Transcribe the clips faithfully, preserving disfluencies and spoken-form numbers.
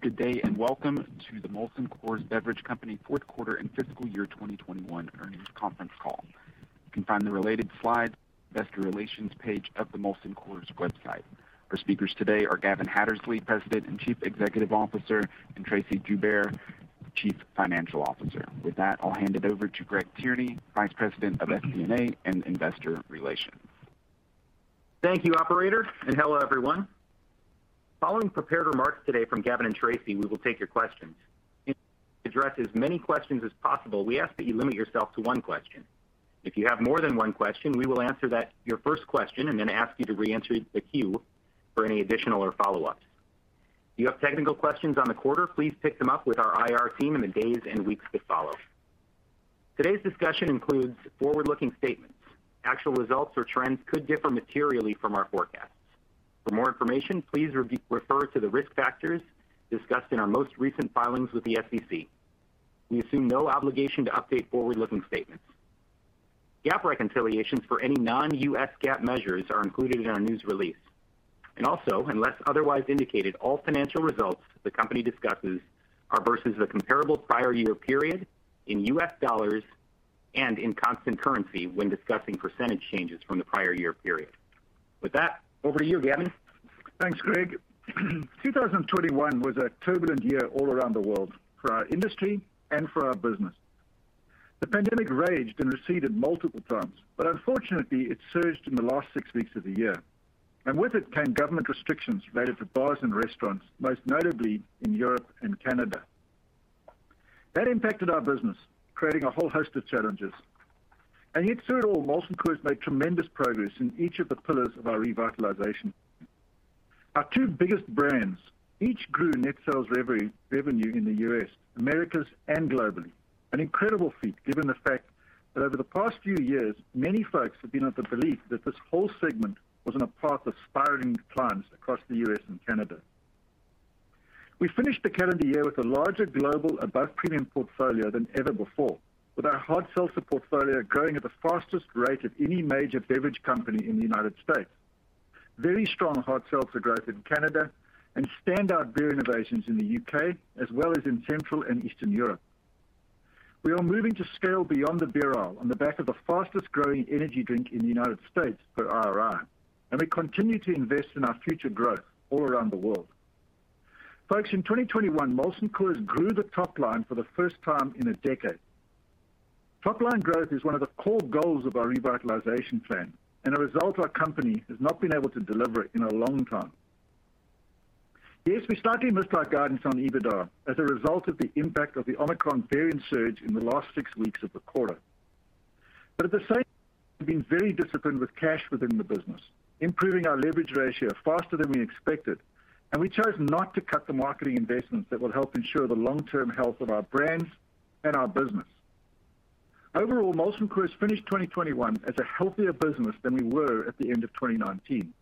Good day and welcome to the Molson Coors Beverage Company fourth quarter and fiscal year twenty twenty-one earnings conference call. You can find the related slides on the investor relations page of the Molson Coors website. Our speakers today are Gavin Hattersley, President and Chief Executive Officer, and Tracy Joubert, Chief Financial Officer. With that, I'll hand it over to Greg Tierney, Vice President of F P and A and Investor Relations. Thank you, Operator, and hello, everyone. Following prepared remarks today from Gavin and Tracy, we will take your questions. In order to address as many questions as possible, we ask that you limit yourself to one question. If you have more than one question, we will answer that your first question and then ask you to re-enter the queue for any additional or follow-ups. If you have technical questions on the quarter, please pick them up with our I R team in the days and weeks that follow. Today's discussion includes forward-looking statements. Actual results or trends could differ materially from our forecast. For more information, please re- refer to the risk factors discussed in our most recent filings with the S E C. We assume no obligation to update forward-looking statements. GAAP reconciliations for any non-U S GAAP measures are included in our news release. And also, unless otherwise indicated, all financial results the company discusses are versus the comparable prior year period in U S dollars and in constant currency when discussing percentage changes from the prior year period. With that, over to you, Gavin. Thanks, Greg. twenty twenty-one was a turbulent year all around the world for our industry and for our business. The pandemic raged and receded multiple times, but unfortunately it surged in the last six weeks of the year. And with it came government restrictions related to bars and restaurants, most notably in Europe and Canada. That impacted our business, creating a whole host of challenges. And yet through it all, Molson Coors made tremendous progress in each of the pillars of our revitalization. Our two biggest brands each grew net sales revenue in the U S, Americas and globally, an incredible feat given the fact that over the past few years, many folks have been of the belief that this whole segment was on a path of spiraling declines across the U S and Canada. We finished the calendar year with a larger global above-premium portfolio than ever before, with our hard seltzer portfolio growing at the fastest rate of any major beverage company in the United States. Very strong hard seltzer growth in Canada and standout beer innovations in the U K, as well as in Central and Eastern Europe. We are moving to scale beyond the beer aisle on the back of the fastest growing energy drink in the United States per I R I, and we continue to invest in our future growth all around the world. Folks, in twenty twenty-one, Molson Coors grew the top line for the first time in a decade. Top-line growth is one of the core goals of our revitalization plan, and a result our company has not been able to deliver in a long time. Yes, we slightly missed our guidance on EBITDA as a result of the impact of the Omicron variant surge in the last six weeks of the quarter. But at the same time, we've been very disciplined with cash within the business, improving our leverage ratio faster than we expected, and we chose not to cut the marketing investments that will help ensure the long-term health of our brands and our business. Overall, Molson Coors finished twenty twenty-one as a healthier business than we were at the end of twenty nineteen.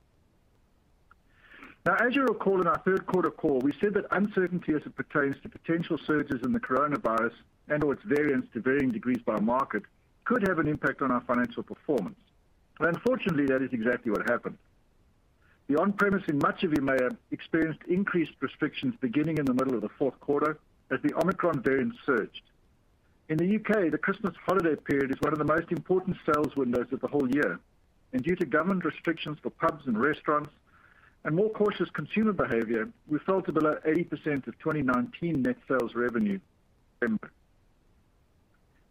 Now, as you recall in our third quarter call, we said that uncertainty as it pertains to potential surges in the coronavirus and or its variants to varying degrees by market could have an impact on our financial performance. But unfortunately, that is exactly what happened. The on-premise in much of EMEA experienced increased restrictions beginning in the middle of the fourth quarter as the Omicron variant surged. In the U K, the Christmas holiday period is one of the most important sales windows of the whole year, and due to government restrictions for pubs and restaurants and more cautious consumer behavior, we fell to below eighty percent of twenty nineteen net sales revenue in December.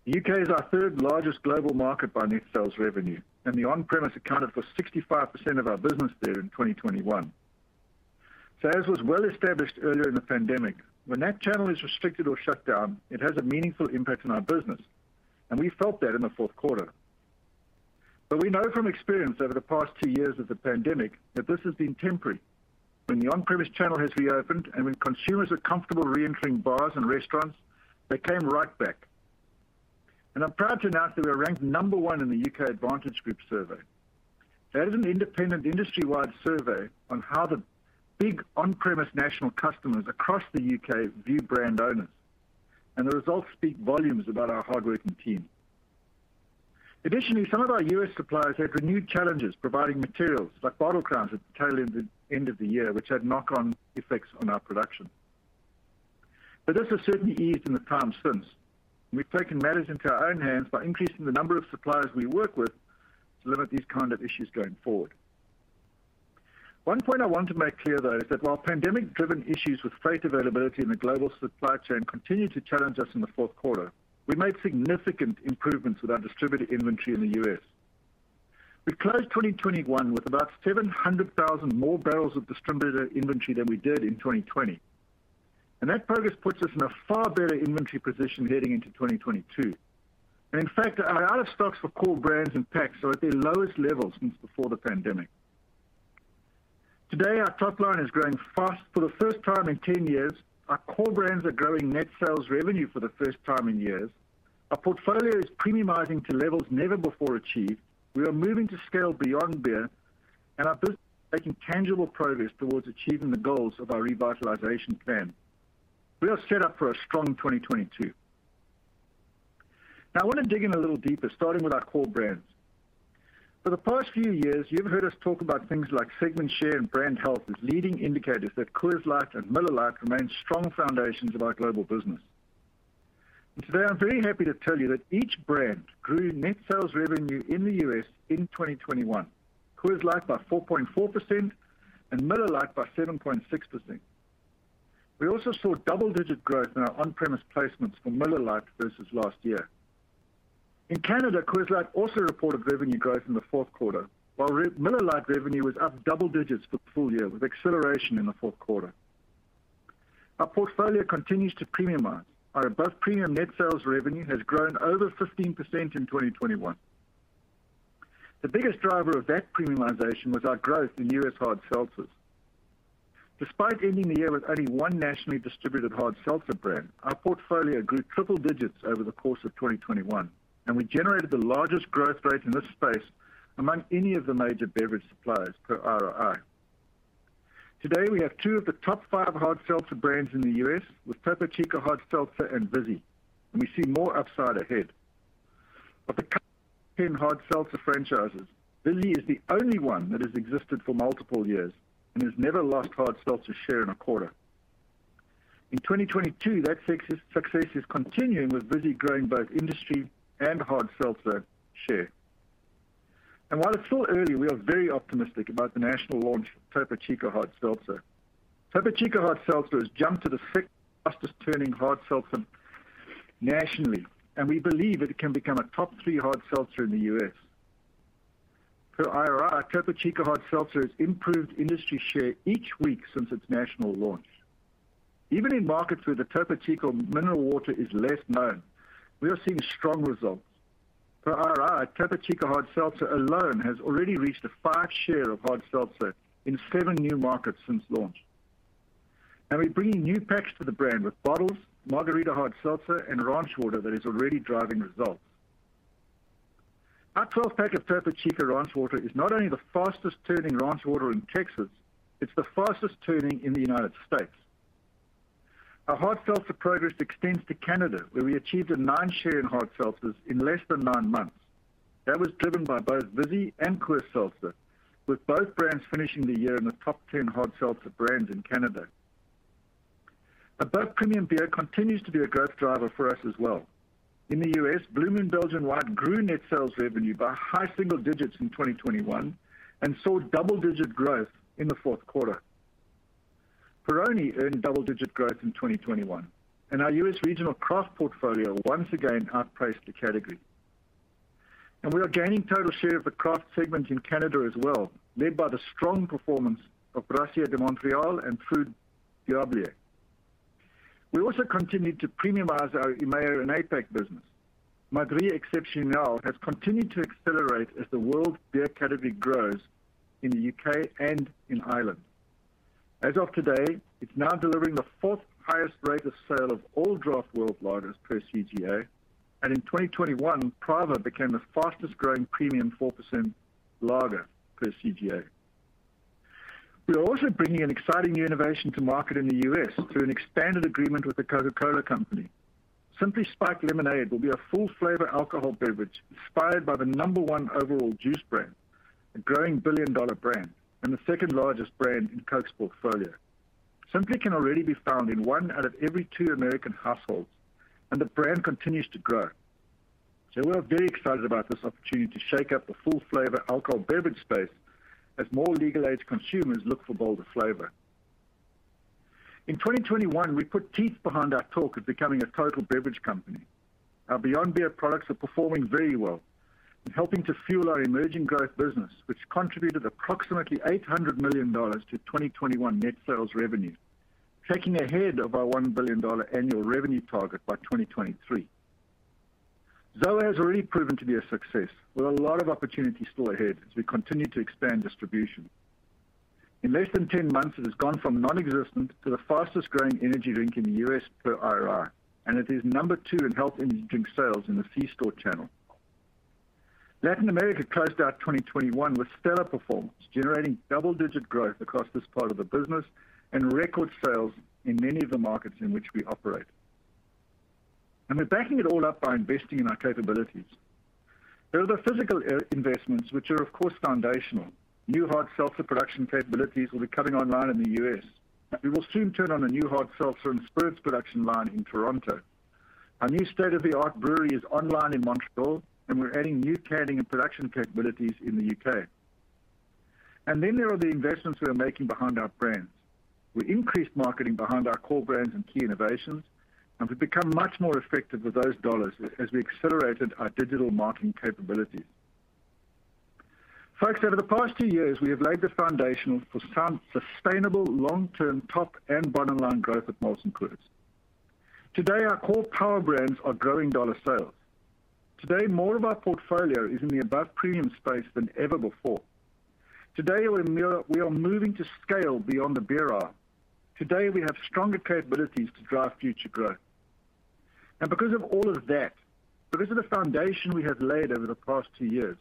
The U K is our third largest global market by net sales revenue, and the on-premise accounted for sixty-five percent of our business there in twenty twenty-one. So as was well established earlier in the pandemic, when that channel is restricted or shut down, it has a meaningful impact on our business, and we felt that in the fourth quarter. But we know from experience over the past two years of the pandemic that this has been temporary, When the on-premise channel has reopened and when consumers are comfortable re-entering bars and restaurants, they came right back. And I'm proud to announce that we are ranked number one in the U K Advantage Group survey. That is an independent industry-wide survey on how the big on-premise national customers across the U K view brand owners. And the results speak volumes about our hardworking team. Additionally, some of our U S suppliers had renewed challenges providing materials like bottle crowns at the tail end of the year, which had knock-on effects on our production. But this has certainly eased in the time since. We've taken matters into our own hands by increasing the number of suppliers we work with to limit these kind of issues going forward. One point I want to make clear, though, is that while pandemic-driven issues with freight availability in the global supply chain continued to challenge us in the fourth quarter, we made significant improvements with our distributor inventory in the U S. We closed twenty twenty-one with about seven hundred thousand more barrels of distributor inventory than we did in twenty twenty. And that progress puts us in a far better inventory position heading into twenty twenty-two. And in fact, our out-of-stocks for core brands and packs are at their lowest levels since before the pandemic. Today, our top line is growing fast for the first time in ten years. Our core brands are growing net sales revenue for the first time in years. Our portfolio is premiumizing to levels never before achieved. We are moving to scale beyond beer, and our business is making tangible progress towards achieving the goals of our revitalization plan. We are set up for a strong twenty twenty-two. Now, I want to dig in a little deeper, starting with our core brands. For the past few years, you've heard us talk about things like segment share and brand health as leading indicators that Coors Light and Miller Lite remain strong foundations of our global business. And today, I'm very happy to tell you that each brand grew net sales revenue in the U S in twenty twenty-one. Coors Light by four point four percent and Miller Lite by seven point six percent. We also saw double-digit growth in our on-premise placements for Miller Lite versus last year. In Canada, Coors Light also reported revenue growth in the fourth quarter, while Miller Lite revenue was up double digits for the full year, with acceleration in the fourth quarter. Our portfolio continues to premiumize. Our above-premium net sales revenue has grown over fifteen percent in twenty twenty-one. The biggest driver of that premiumization was our growth in U S hard seltzers. Despite ending the year with only one nationally distributed hard seltzer brand, our portfolio grew triple digits over the course of twenty twenty-one. And we generated the largest growth rate in this space among any of the major beverage suppliers per I R I. Today, we have two of the top five hard seltzer brands in the U S, with Topo Chica Hard Seltzer and Vizzy, and we see more upside ahead. Of the ten hard seltzer franchises, Vizzy is the only one that has existed for multiple years and has never lost hard seltzer share in a quarter. In twenty twenty-two, that success is continuing, with Vizzy growing both industry and hard seltzer share. And while it's still early, we are very optimistic about the national launch of Topo Chico Hard Seltzer. Topo Chico Hard Seltzer has jumped to the sixth fastest turning hard seltzer nationally, and we believe it can become a top three hard seltzer in the U S. Per I R I, Topo Chico Hard Seltzer has improved industry share each week since its national launch. Even in markets where the Topo Chico mineral water is less known, we are seeing strong results. Per I R I, Topo Chico Hard Seltzer alone has already reached a five share of hard seltzer in seven new markets since launch. And we're bringing new packs to the brand with bottles, margarita hard seltzer, and ranch water that is already driving results. Our twelve pack of Topo Chico Ranch Water is not only the fastest turning ranch water in Texas, it's the fastest turning in the United States. Our hard seltzer progress extends to Canada, where we achieved a nine share in hard seltzers in less than nine months. That was driven by both Vizzy and Coors Seltzer, with both brands finishing the year in the top ten hard seltzer brands in Canada. Above premium beer continues to be a growth driver for us as well. In the U S, Blue Moon Belgian White grew net sales revenue by high single digits in twenty twenty-one and saw double-digit growth in the fourth quarter. Peroni earned double-digit growth in twenty twenty-one, and our U S regional craft portfolio once again outpaced the category. And we are gaining total share of the craft segment in Canada as well, led by the strong performance of Brasseurs de Montreal and Froud du Diable. We also continued to premiumize our E M E A and A PAC business. Madrí Excepcional has continued to accelerate as the world beer category grows in the U K and in Ireland. As of today, it's now delivering the fourth highest rate of sale of all draft world lagers per C G A, and in twenty twenty-one, Pravha became the fastest-growing premium four percent lager per C G A. We are also bringing an exciting new innovation to market in the U S through an expanded agreement with the Coca-Cola Company. Simply Spiked Lemonade will be a full-flavor alcohol beverage inspired by the number one overall juice brand, a growing billion-dollar brand, and the second-largest brand in Coke's portfolio. Simply can already be found in one out of every two American households, and the brand continues to grow. So we're very excited about this opportunity to shake up the full-flavor alcohol beverage space as more legal-age consumers look for bolder flavor. In twenty twenty-one, we put teeth behind our talk of becoming a total beverage company. Our Beyond Beer products are performing very well and helping to fuel our emerging growth business, which contributed approximately eight hundred million dollars to twenty twenty-one net sales revenue, tracking ahead of our one billion dollars annual revenue target by twenty twenty-three. Z O A has already proven to be a success, with a lot of opportunity still ahead as we continue to expand distribution. In less than ten months, it has gone from non-existent to the fastest-growing energy drink in the U S per I R I, and it is number two in health energy drink sales in the C-store channel. Latin America closed out twenty twenty-one with stellar performance, generating double-digit growth across this part of the business and record sales in many of the markets in which we operate. And we're backing it all up by investing in our capabilities. There are the physical investments, which are, of course, foundational. New hard seltzer production capabilities will be coming online in the U S. We will soon turn on a new hard seltzer and spirits production line in Toronto. Our new state-of-the-art brewery is online in Montreal, and we're adding new canning and production capabilities in the U K. And then there are the investments we are making behind our brands. We increased marketing behind our core brands and key innovations, and we've become much more effective with those dollars as we accelerated our digital marketing capabilities. Folks, over the past two years, we have laid the foundation for sound, sustainable, long-term top and bottom-line growth at Molson Coors. Today, our core power brands are growing dollar sales. Today, more of our portfolio is in the above-premium space than ever before. Today, we are moving to scale beyond the beer aisle. Today, we have stronger capabilities to drive future growth. And because of all of that, because of the foundation we have laid over the past two years,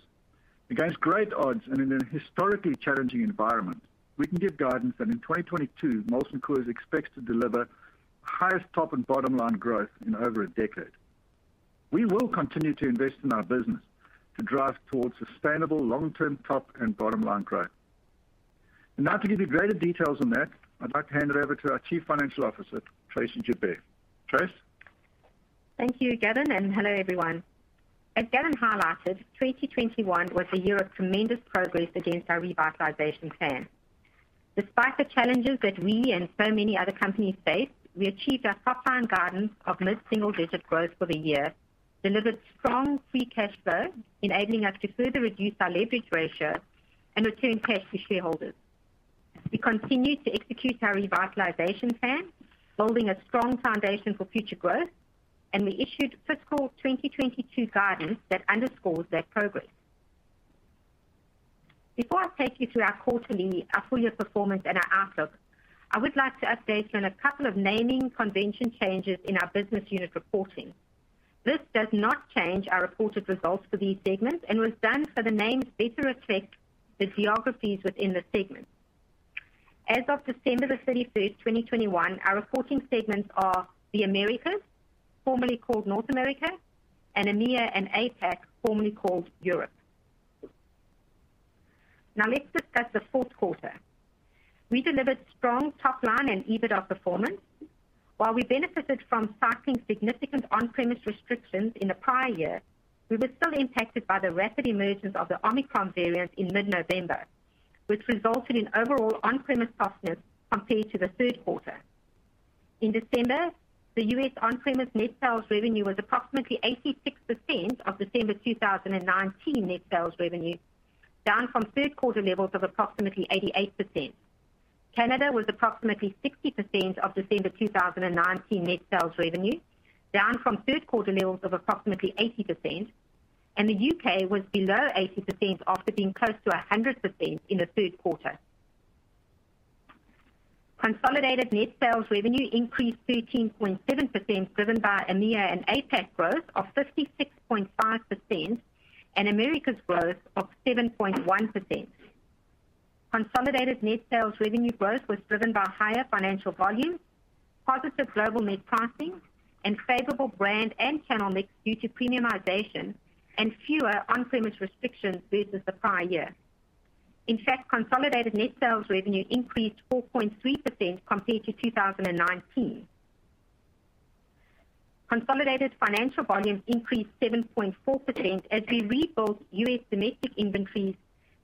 against great odds and in a historically challenging environment, we can give guidance that in twenty twenty-two, Molson Coors expects to deliver the highest top and bottom line growth in over a decade. We will continue to invest in our business to drive towards sustainable long-term top and bottom line growth. And now to give you greater details on that, I'd like to hand it over to our Chief Financial Officer, Tracy Joubert. Trace? Thank you, Gavin, and hello, everyone. As Gavin highlighted, twenty twenty-one was a year of tremendous progress against our revitalization plan. Despite the challenges that we and so many other companies faced, we achieved our top-line guidance of mid-single-digit growth for the year, delivered strong free cash flow, enabling us to further reduce our leverage ratio and return cash to shareholders. We continued to execute our revitalization plan, building a strong foundation for future growth, and we issued fiscal twenty twenty-two guidance that underscores that progress. Before I take you through our quarterly, our full year performance and our outlook, I would like to update you on a couple of naming convention changes in our business unit reporting. This does not change our reported results for these segments and was done so the names better reflect the geographies within the segments. As of December the thirty-first, twenty twenty-one, our reporting segments are the Americas, formerly called North America, and EMEA and APAC, formerly called Europe. Now let's discuss the fourth quarter. We delivered strong top-line and EBITDA performance. While we benefited from cycling significant on-premise restrictions in the prior year, we were still impacted by the rapid emergence of the Omicron variant in mid-November, which resulted in overall on-premise softness compared to the third quarter. In December, the U S on-premise net sales revenue was approximately eighty-six percent of December two thousand nineteen net sales revenue, down from third quarter levels of approximately eighty-eight percent. Canada was approximately sixty percent of December two thousand nineteen net sales revenue, down from third quarter levels of approximately eighty percent, and the U K was below eighty percent after being close to one hundred percent in the third quarter. Consolidated net sales revenue increased thirteen point seven percent, driven by EMEA and APAC growth of fifty-six point five percent and Americas growth of seven point one percent. Consolidated net sales revenue growth was driven by higher financial volumes, positive global net pricing, and favorable brand and channel mix due to premiumization and fewer on-premise restrictions versus the prior year. In fact, consolidated net sales revenue increased four point three percent compared to two thousand nineteen. Consolidated financial volumes increased seven point four percent as we rebuilt U S domestic inventories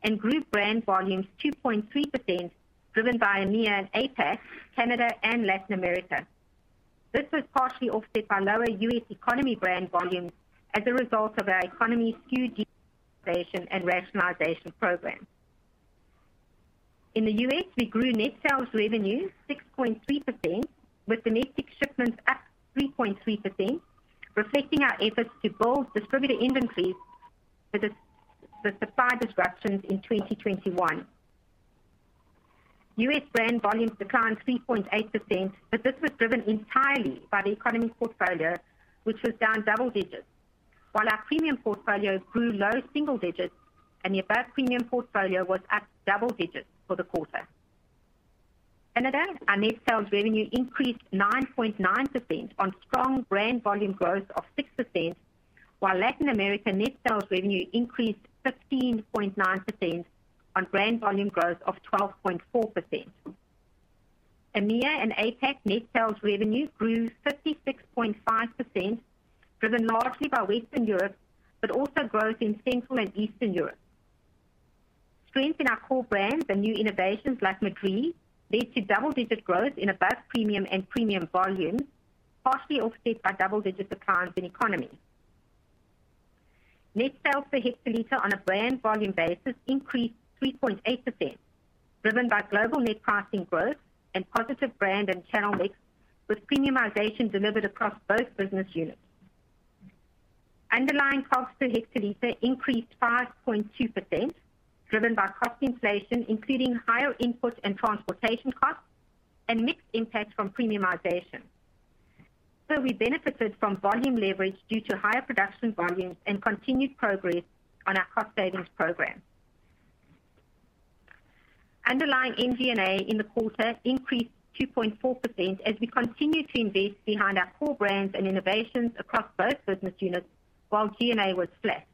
and grew brand volumes two point three percent, driven by EMEA and APAC, Canada, and Latin America. This was partially offset by lower U S economy brand volumes as a result of our economy skew deregulation and rationalization program. In the U S, we grew net sales revenue six point three percent, with domestic shipments up three point three percent, reflecting our efforts to build distributor inventories for the, the supply disruptions in twenty twenty-one. U S brand volumes declined three point eight percent, but this was driven entirely by the economy portfolio, which was down double digits, while our premium portfolio grew low single digits, and the above premium portfolio was up double digits for the quarter. Canada, our net sales revenue increased nine point nine percent on strong brand volume growth of six percent, while Latin America net sales revenue increased fifteen point nine percent on brand volume growth of twelve point four percent. EMEA and APAC net sales revenue grew fifty-six point five percent, driven largely by Western Europe, but also growth in Central and Eastern Europe. Strength in our core brands and new innovations like Madrí led to double-digit growth in above premium and premium volumes, partially offset by double-digit declines in economy. Net sales per hectoliter on a brand volume basis increased three point eight percent, driven by global net pricing growth and positive brand and channel mix, with premiumization delivered across both business units. Underlying costs per hectoliter increased five point two percent, driven by cost inflation, including higher input and transportation costs and mixed impacts from premiumization. So we benefited from volume leverage due to higher production volumes and continued progress on our cost savings program. Underlying M G and A in the quarter increased two point four percent as we continue to invest behind our core brands and innovations across both business units, while G and A was flat.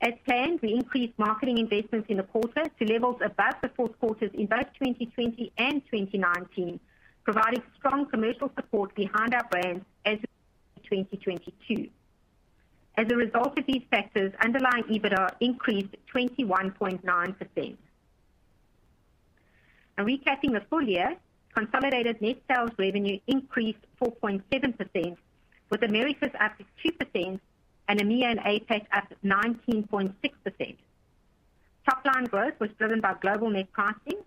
As planned, we increased marketing investments in the quarter to levels above the fourth quarters in both twenty twenty and twenty nineteen, providing strong commercial support behind our brands as we twenty twenty-two. As a result of these factors, underlying EBITDA increased twenty-one point nine percent. And recapping the full year, consolidated net sales revenue increased four point seven percent, with Americas up two percent, and EMEA and APAC up nineteen point six percent. Top-line growth was driven by global net pricing,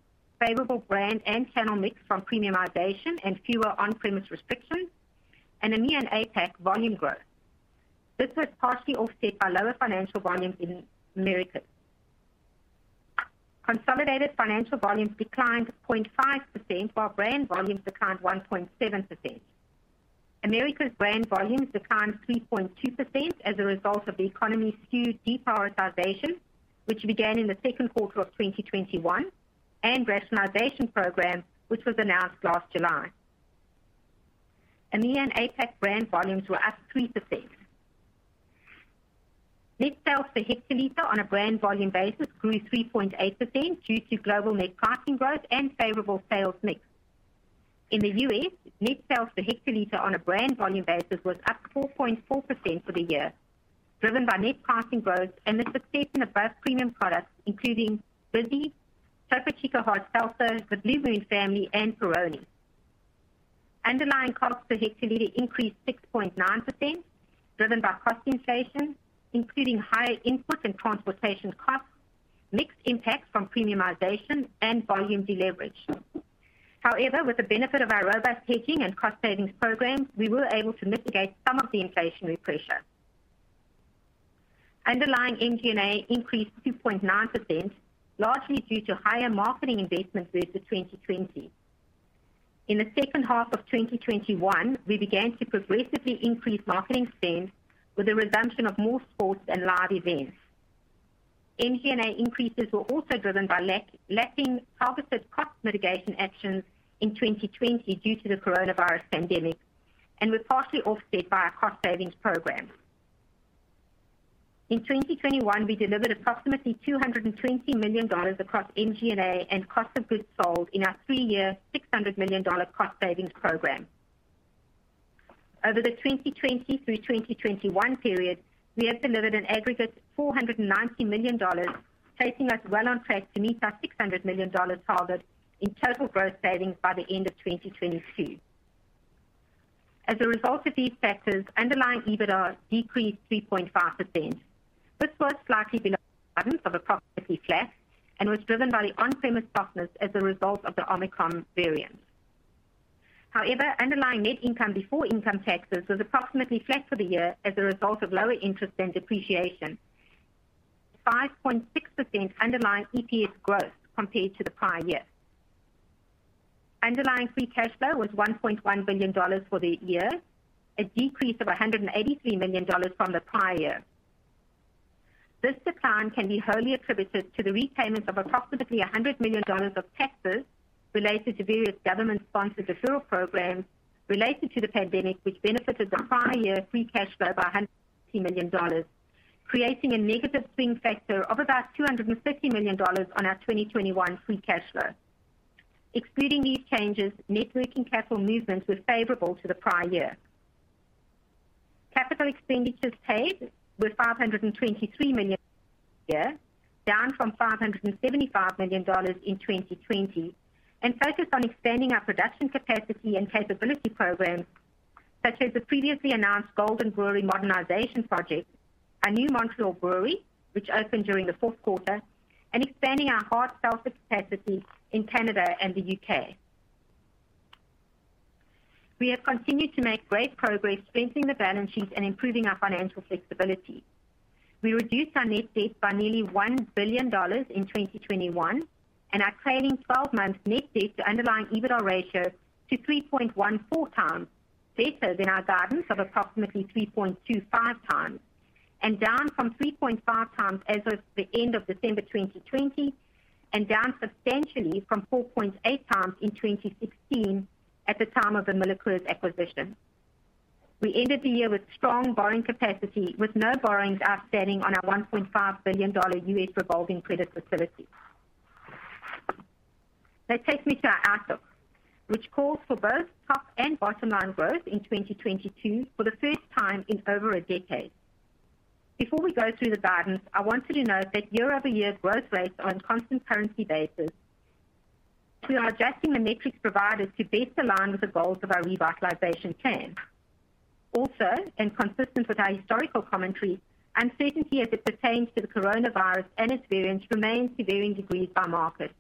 favorable brand and channel mix from premiumization and fewer on-premise restrictions, and EMEA and APAC volume growth. This was partially offset by lower financial volumes in Americas. Consolidated financial volumes declined zero point five percent, while brand volumes declined one point seven percent. America's brand volumes declined three point two percent as a result of the economy skew deprioritization, which began in the second quarter of twenty twenty-one, and rationalization program, which was announced last July. EMEA and APAC brand volumes were up three percent. Net sales per hectoliter on a brand volume basis grew three point eight percent due to global net pricing growth and favorable sales mix. In the U S, net sales per hectoliter on a brand volume basis was up four point four percent for the year, driven by net pricing growth and the success in above premium products, including Vizzy, Topo Chica Hard Seltzer, the Blue Moon family, and Peroni. Underlying costs per hectoliter increased six point nine percent, driven by cost inflation, including higher input and transportation costs, mixed impacts from premiumization, and volume deleverage. However, with the benefit of our robust hedging and cost savings programs, we were able to mitigate some of the inflationary pressure. Underlying M G and A increased two point nine percent, largely due to higher marketing investments versus twenty twenty, In the second half of twenty twenty-one, we began to progressively increase marketing spend with the resumption of more sports and live events. M G and A increases were also driven by lacking targeted cost mitigation actions in twenty twenty due to the coronavirus pandemic, and were partially offset by our cost savings program. In twenty twenty-one, we delivered approximately two hundred twenty million dollars across M G and A and cost of goods sold in our three-year, six hundred million dollars cost savings program. Over the twenty twenty through twenty twenty-one period, we have delivered an aggregate four hundred ninety million dollars, placing us well on track to meet our six hundred million dollars target in total gross savings by the end of twenty twenty-two. As a result of these factors, underlying EBITDA decreased three point five percent. This was slightly below guidance of approximately flat and was driven by the on-premise softness as a result of the Omicron variant. However, underlying net income before income taxes was approximately flat for the year as a result of lower interest and depreciation. five point six percent underlying E P S growth compared to the prior year. Underlying free cash flow was one point one billion dollars for the year, a decrease of one hundred eighty-three million dollars from the prior year. This decline can be wholly attributed to the repayments of approximately one hundred million dollars of taxes related to various government-sponsored deferral programs related to the pandemic, which benefited the prior year free cash flow by one hundred eighty million dollars, creating a negative swing factor of about two hundred fifty million dollars on our twenty twenty-one free cash flow. Excluding these changes, net working capital movements were favorable to the prior year. Capital expenditures paid were five hundred twenty-three million dollars a year, down from five hundred seventy-five million dollars in twenty twenty, and focused on expanding our production capacity and capability programs, such as the previously announced Golden Brewery Modernization Project, our new Montreal brewery, which opened during the fourth quarter, and expanding our hard seltzer capacity in Canada and the U K. We have continued to make great progress strengthening the balance sheet and improving our financial flexibility. We reduced our net debt by nearly one billion dollars in twenty twenty-one, and our trailing twelve month net debt to underlying EBITDA ratio to three point one four times, better than our guidance of approximately three point two five times, and down from three point five times as of the end of December twenty twenty, and down substantially from four point eight times in twenty sixteen at the time of the MillerCoors acquisition. We ended the year with strong borrowing capacity, with no borrowings outstanding on our one point five billion dollars U S revolving credit facility. That takes me to our outlook, which calls for both top and bottom line growth in twenty twenty-two for the first time in over a decade. Before we go through the guidance, I wanted to note that year-over-year growth rates are on constant currency basis. We are adjusting the metrics provided to best align with the goals of our revitalization plan. Also, and consistent with our historical commentary, uncertainty as it pertains to the coronavirus and its variants remains to varying degrees by market.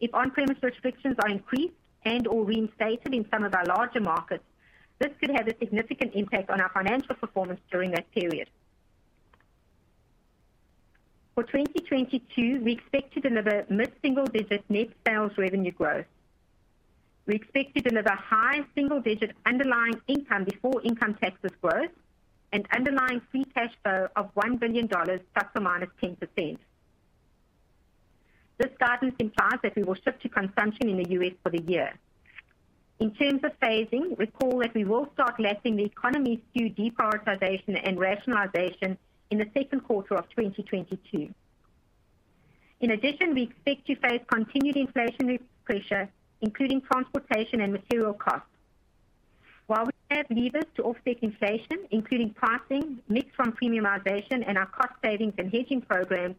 If on-premise restrictions are increased and or reinstated in some of our larger markets, this could have a significant impact on our financial performance during that period. For twenty twenty-two, we expect to deliver mid-single-digit net sales revenue growth. We expect to deliver high single-digit underlying income before income taxes growth and underlying free cash flow of one billion dollars plus or minus ten percent. This guidance implies that we will shift to consumption in the U S for the year. In terms of phasing, recall that we will start lapping the economy skew deprioritization and rationalization in the second quarter of twenty twenty-two. In addition, we expect to face continued inflationary pressure, including transportation and material costs. While we have levers to offset inflation, including pricing, mix from premiumization, and our cost savings and hedging programs,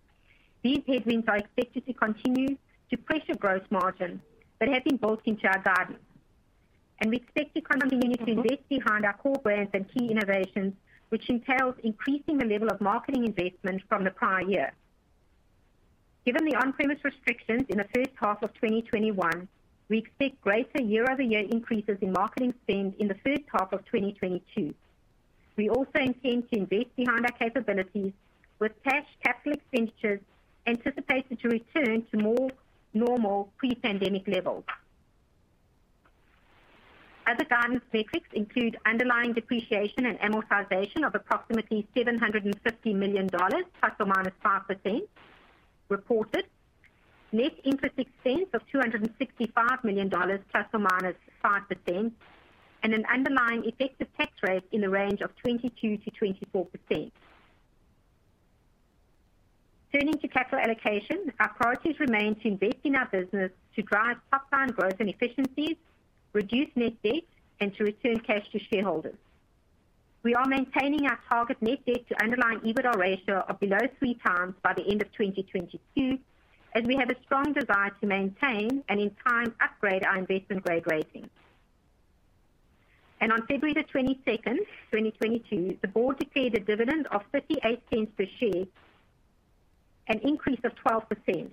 these headwinds are expected to continue to pressure gross margin, but have been built into our guidance. And we expect to continue to invest behind our core brands and key innovations, which entails increasing the level of marketing investment from the prior year. Given the on-premise restrictions in the first half of twenty twenty-one, we expect greater year-over-year increases in marketing spend in the first half of twenty twenty-two. We also intend to invest behind our capabilities, with cash capital expenditures anticipated to return to more normal pre-pandemic levels. Other guidance metrics include underlying depreciation and amortization of approximately seven hundred fifty million dollars, plus or minus five percent, reported. Net interest expense of two hundred sixty-five million dollars, plus or minus five percent, and an underlying effective tax rate in the range of twenty-two to twenty-four percent. Turning to capital allocation, our priorities remain to invest in our business to drive top-line growth and efficiencies, reduce net debt, and to return cash to shareholders. We are maintaining our target net debt to underlying EBITDA ratio of below three times by the end of twenty twenty-two, as we have a strong desire to maintain and in time upgrade our investment grade rating. And on February the twenty-second, twenty twenty-two, the board declared a dividend of fifty-eight cents per share, an increase of twelve percent.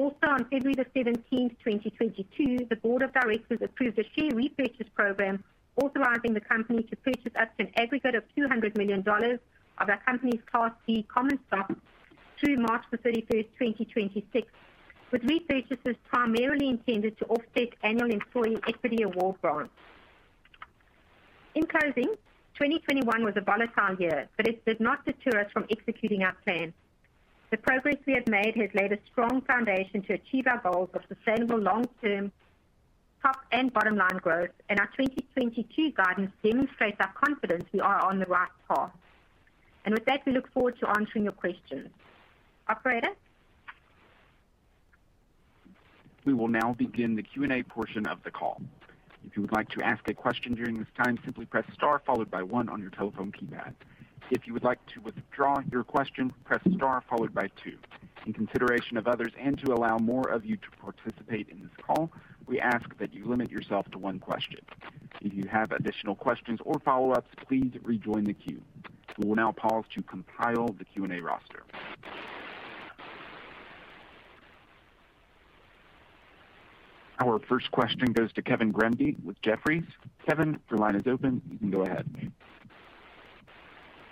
Also on February the seventeenth, twenty twenty-two, the Board of Directors approved a share repurchase program authorizing the company to purchase up to an aggregate of two hundred million dollars of our company's Class B common stock through March the thirty-first, twenty twenty-six, with repurchases primarily intended to offset annual employee equity award grants. In closing, twenty twenty-one was a volatile year, but it did not deter us from executing our plan. The progress we have made has laid a strong foundation to achieve our goals of sustainable long-term top and bottom line growth, and our twenty twenty-two guidance demonstrates our confidence we are on the right path. And with that, we look forward to answering your questions. Operator? We will now begin the Q and A portion of the call. If you would like to ask a question during this time, simply press star followed by one on your telephone keypad. If you would like to withdraw your question, press star followed by two. In consideration of others and to allow more of you to participate in this call, we ask that you limit yourself to one question. If you have additional questions or follow-ups, please rejoin the queue. We will now pause to compile the Q and A roster. Our first question goes to Kevin Grundy with Jefferies. Kevin, your line is open. You can go ahead.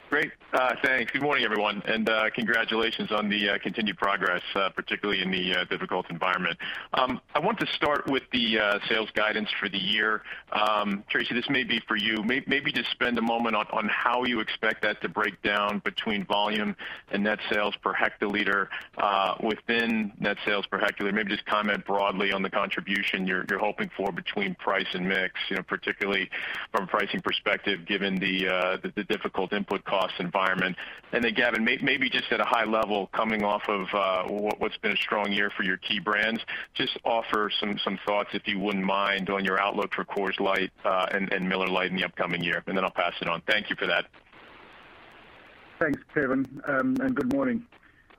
Great. Uh, thanks. Good morning, everyone, and uh, congratulations on the uh, continued progress, uh, particularly in the uh, difficult environment. Um, I want to start with the uh, sales guidance for the year. Um, Tracy, this may be for you. Maybe, maybe just spend a moment on, on how you expect that to break down between volume and net sales per hectoliter. Uh, within net sales per hectoliter, maybe just comment broadly on the contribution you're, you're hoping for between price and mix, you know, particularly from a pricing perspective, given the, uh, the, the difficult input costs environment. And then, Gavin, may, maybe just at a high level, coming off of uh, what, what's been a strong year for your key brands, just offer some some thoughts, if you wouldn't mind, on your outlook for Coors Light uh, and, and Miller Lite in the upcoming year. And then I'll pass it on. Thank you for that. Thanks, Kevin, um, and good morning.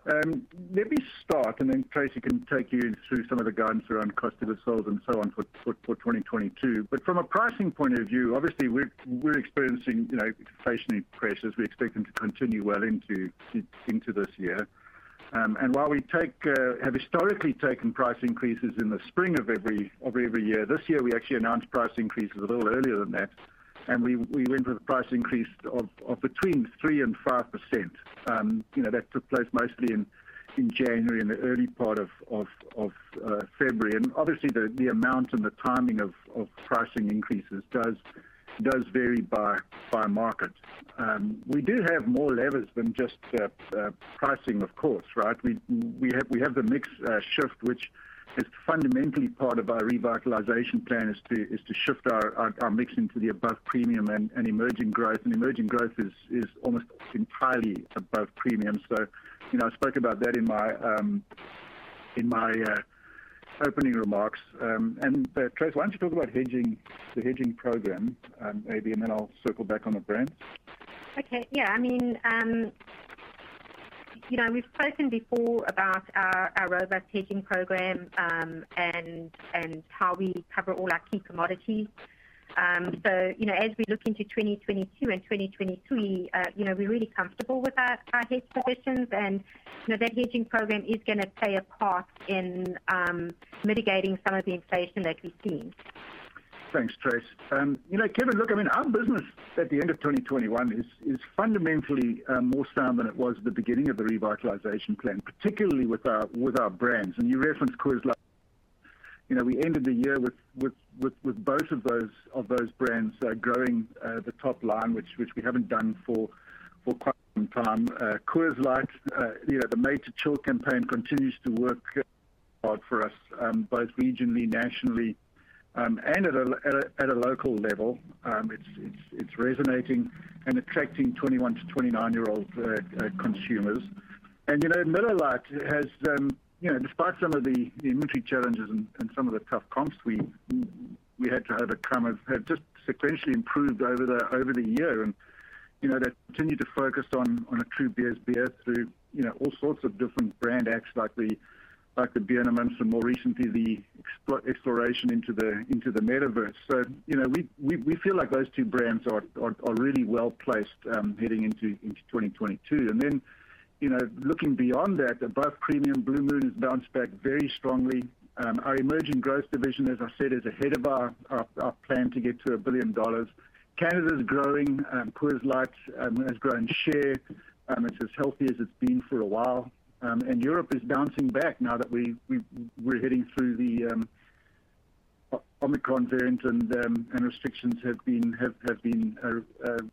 Um, let me start, and then Tracy can take you through some of the guidance around cost of goods sold and so on for, for, for twenty twenty-two. But from a pricing point of view, obviously we're we're experiencing, you know, inflationary pressures. We expect them to continue well into into this year. Um, and while we take uh, have historically taken price increases in the spring of every of every year, this year we actually announced price increases a little earlier than that. And we, we went with a price increase of, of between three and five percent. Um, you know, that took place mostly in, in January and the early part of, of, of uh, February. And obviously the, the amount and the timing of, of pricing increases does does vary by, by market. Um, we do have more levers than just uh, uh, pricing, of course, right? We, we, have, we have the mix uh, shift, which is fundamentally part of our revitalization plan, is to is to shift our, our, our mix into the above premium and, and emerging growth. And emerging growth is, is almost entirely above premium. So, you know, I spoke about that in my um, in my uh, opening remarks. Um, and uh, Trace, why don't you talk about hedging, the hedging program, um, maybe, and then I'll circle back on the brands. Okay. Yeah. I mean. Um You know, we've spoken before about our, our robust hedging program um, and and how we cover all our key commodities. Um, so, you know, as we look into twenty twenty-two and twenty twenty-three, uh, you know, we're really comfortable with our, our hedge positions, and, you know, that hedging program is going to play a part in um, mitigating some of the inflation that we've seen. Thanks, Trace. Um, you know, Kevin, look, I mean, our business at the end of twenty twenty-one is, is fundamentally uh, more sound than it was at the beginning of the revitalization plan, particularly with our with our brands. And you referenced Coors Light you know, we ended the year with with, with, with both of those of those brands uh, growing uh, the top line, which which we haven't done for for quite some time. Uh, Coors Light, uh, you know, the Made to Chill campaign continues to work hard for us, um, both regionally, nationally, um, and at a, at a at a local level. Um, it's it's it's resonating and attracting twenty-one to twenty-nine year old uh, uh, consumers. And you know, Miller Lite has. Um, You know, despite some of the, the inventory challenges and, and some of the tough comps we we had to overcome, have, have just sequentially improved over the over the year, and you know they continue to focus on on a true beer's beer through you know all sorts of different brand acts like the like the beer months and more recently the explo- exploration into the into the metaverse. So you know we we, we feel like those two brands are are, are really well placed um, heading into into twenty twenty-two, and then. You know, looking beyond that, above premium, Blue Moon has bounced back very strongly. Um, our emerging growth division, as I said, is ahead of our, our, our plan to get to a billion dollars. Canada's growing. Um, Coors Light um, has grown share. Um, it's as healthy as it's been for a while. Um, and Europe is bouncing back now that we, we, we're heading through the um, Omicron variant and, um, and restrictions have been, have, have been uh, uh,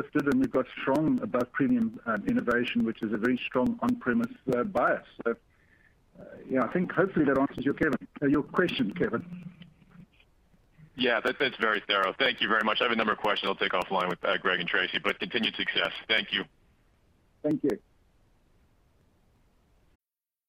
lifted, and we've got strong above premium um, innovation, which is a very strong on-premise uh, bias. So, uh, yeah, I think hopefully that answers your Kevin, uh, your question, Kevin. Yeah, that, that's very thorough. Thank you very much. I have a number of questions I'll take offline with uh, Greg and Tracy, but continued success. Thank you. Thank you.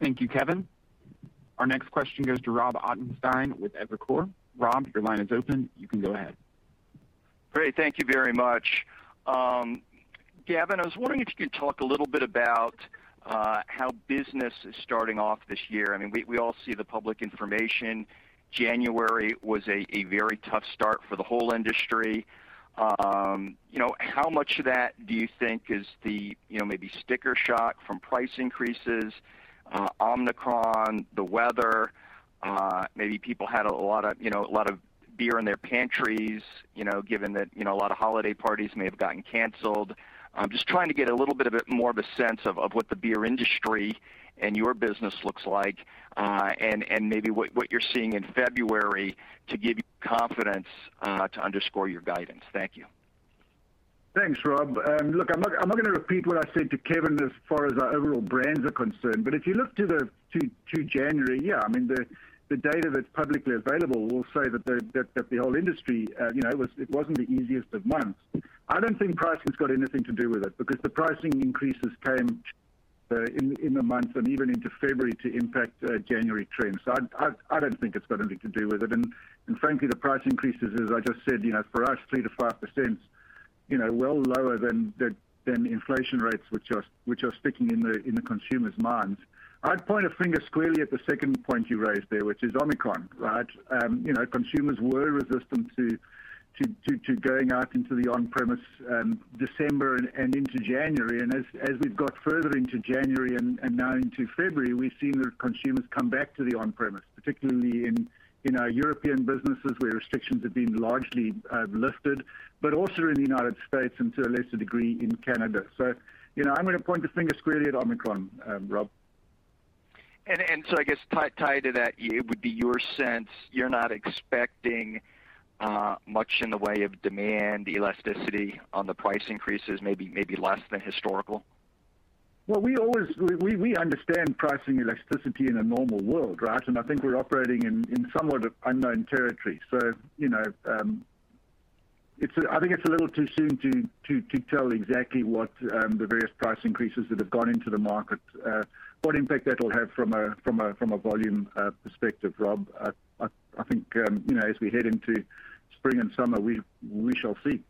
Thank you, Kevin. Our next question goes to Rob Ottenstein with Evercore. Rob, your line is open. You can go ahead. Great. Thank you very much. Um, Gavin, I was wondering if you could talk a little bit about uh, how business is starting off this year. I mean, we, we all see the public information. January was a, a very tough start for the whole industry. Um, you know, how much of that do you think is the, you know, maybe sticker shock from price increases? Uh, Omicron, the weather, uh, maybe people had a lot of, you know, a lot of beer in their pantries, you know, given that, you know, a lot of holiday parties may have gotten canceled. I'm just trying to get a little bit of it, more of a sense of, of what the beer industry and your business looks like, uh, and, and maybe what, what you're seeing in February to give you confidence uh, to underscore your guidance. Thank you. Thanks, Rob. Um, look, I'm not, I'm not going to repeat what I said to Kevin as far as our overall brands are concerned, but if you look to the to, to January, yeah, I mean, the, the data that's publicly available will say that the, that, that the whole industry, uh, you know, it, was, it wasn't the easiest of months. I don't think pricing's got anything to do with it because the pricing increases came uh, in, in the month and even into February to impact uh, January trends. So I, I, I don't think it's got anything to do with it. And, and frankly, the price increases, as I just said, you know, for us, three to five percent. You know, well lower than than inflation rates, which are which are sticking in the in the consumers' minds. I'd point a finger squarely at the second point you raised there, which is Omicron, right? Um, you know, consumers were resistant to to, to, to going out into the on-premise um, December and, and into January, and as as we've got further into January and, and now into February, we've seen the consumers come back to the on-premise, particularly in. in our European businesses where restrictions have been largely uh, lifted, but also in the United States and to a lesser degree in Canada. So, you know, I'm going to point the finger squarely at Omicron, um, Rob. And and so I guess tied tie to that, it would be your sense you're not expecting uh, much in the way of demand elasticity on the price increases, maybe maybe less than historical? Well, we always we, we understand pricing elasticity in a normal world, right? And I think we're operating in, in somewhat unknown territory. So, you know, um, it's a, I think it's a little too soon to to, to tell exactly what um, the various price increases that have gone into the market, uh, what impact that will have from a from a from a volume uh, perspective, Rob. I, I, I think um, you know, as we head into spring and summer, we we shall see.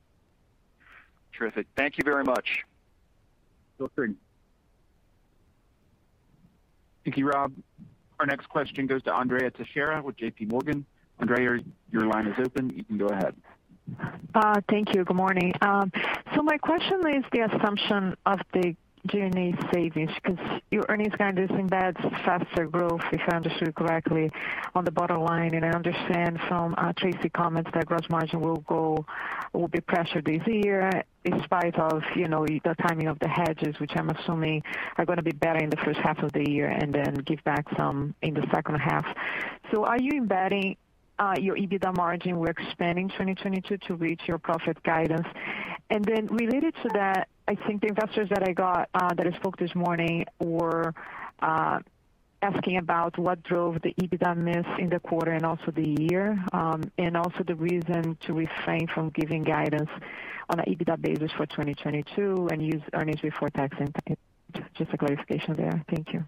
Terrific. Thank you very much. Sure thing. Thank you, Rob. Our next question goes to Andrea Teixeira with J P Morgan. Andrea, your line is open. You can go ahead. Uh, thank you. Good morning. Um, so my question is the assumption of the G and A savings, because your earnings guidance embeds faster growth, if I understood correctly, on the bottom line. And I understand from uh, Tracy's comments that gross margin will go will be pressured this year, in spite of, you know, the timing of the hedges, which I'm assuming are going to be better in the first half of the year and then give back some in the second half. So are you embedding uh, your EBITDA margin will expand in twenty twenty-two to reach your profit guidance? And then related to that, I think the investors that I got, uh, that I spoke this morning were uh, asking about what drove the EBITDA miss in the quarter and also the year, um, and also the reason to refrain from giving guidance on an EBITDA basis for twenty twenty-two and use earnings before tax impact. Just a clarification there. Thank you.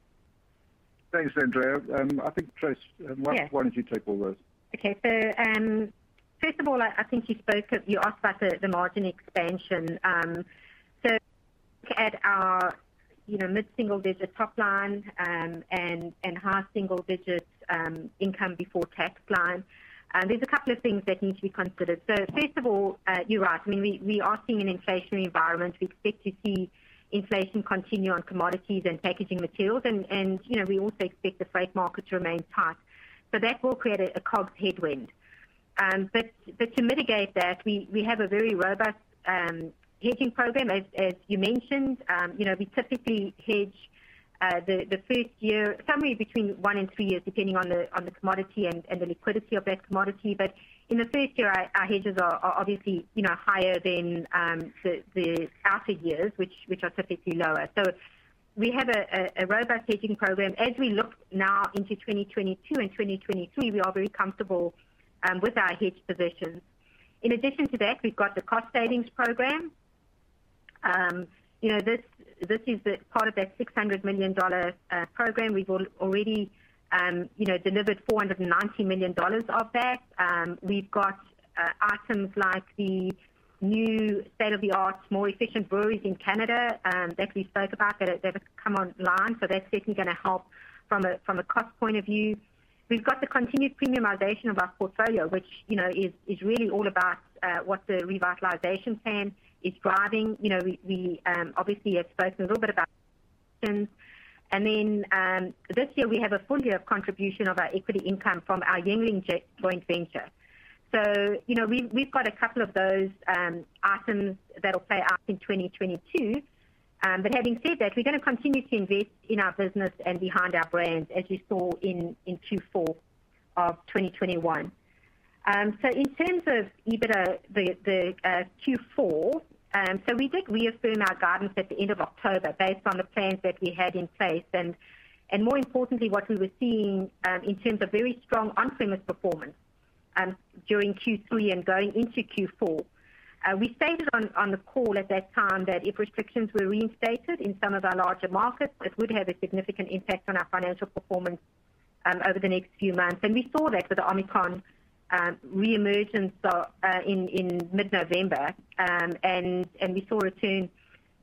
Thanks, Andrea. Um, I think, Trace, why, yeah. why don't you take all those? Okay, so um, first of all, I, I think you spoke, of, you asked about the, the margin expansion. Um, so look at our, you know, mid-single-digit top line um, and, and high single-digit um, income before tax line. Um, there's a couple of things that need to be considered. So first of all, uh, you're right. I mean, we, we are seeing an inflationary environment. We expect to see inflation continue on commodities and packaging materials. And, and you know, we also expect the freight market to remain tight. So that will create a, a COGS headwind. Um, but, but to mitigate that, we, we have a very robust um, hedging program, as, as you mentioned. Um, you know, we typically hedge uh, the, the first year, somewhere between one and three years, depending on the on the commodity and, and the liquidity of that commodity. But in the first year, our, our hedges are, are obviously, you know, higher than um, the, the outer years, which, which are typically lower. So we have a, a, a robust hedging program. As we look now into twenty twenty-two and twenty twenty-three, we are very comfortable um, with our hedge positions. In addition to that, we've got the cost savings program. Um, you know, this this is the part of that six hundred million dollars uh, program. We've al already, um, you know, delivered four hundred ninety million dollars of that. Um, we've got uh, items like the new state-of-the-art, more efficient breweries in Canada um, that we spoke about that, that have come online. So that's certainly going to help from a from a cost point of view. We've got the continued premiumization of our portfolio, which, you know, is is really all about uh, what the revitalization plan is driving. You know, we, we um, obviously have spoken a little bit about options. And then um, this year we have a full year of contribution of our equity income from our Yuengling joint venture. So, you know, we've, we've got a couple of those um, items that will play out in twenty twenty-two. Um, but having said that, we're going to continue to invest in our business and behind our brands, as you saw in, in Q four of twenty twenty-one. Um, so in terms of EBITDA, the, the uh, Q four, um, so we did reaffirm our guidance at the end of October based on the plans that we had in place. And, and more importantly, what we were seeing um, in terms of very strong on-premise performance um, during Q three and going into Q four. Uh, we stated on, on the call at that time that if restrictions were reinstated in some of our larger markets, it would have a significant impact on our financial performance um, over the next few months. And we saw that with the Omicron um, reemergence uh, in, in mid-November, um, and, and we saw a return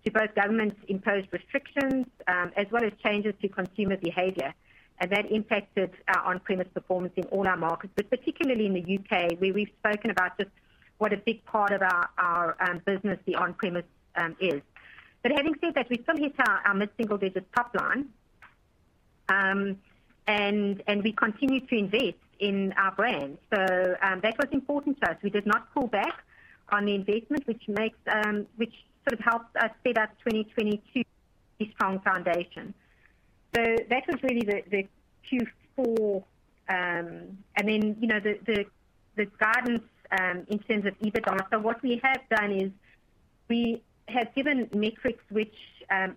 to both government-imposed restrictions um, as well as changes to consumer behavior. And that impacted our on-premise performance in all our markets, but particularly in the U K, where we've spoken about just what a big part of our, our um, business, the on-premise, um, is. But having said that, we still hit our, our mid-single-digit top line, um, and and we continue to invest in our brand. So um, that was important to us. We did not pull back on the investment, which makes um, which sort of helps us set up twenty twenty-two a strong foundation. So that was really the, the Q four, um, and then you know the the, the guidance. Um, in terms of EBITDA. So what we have done is we have given metrics which um,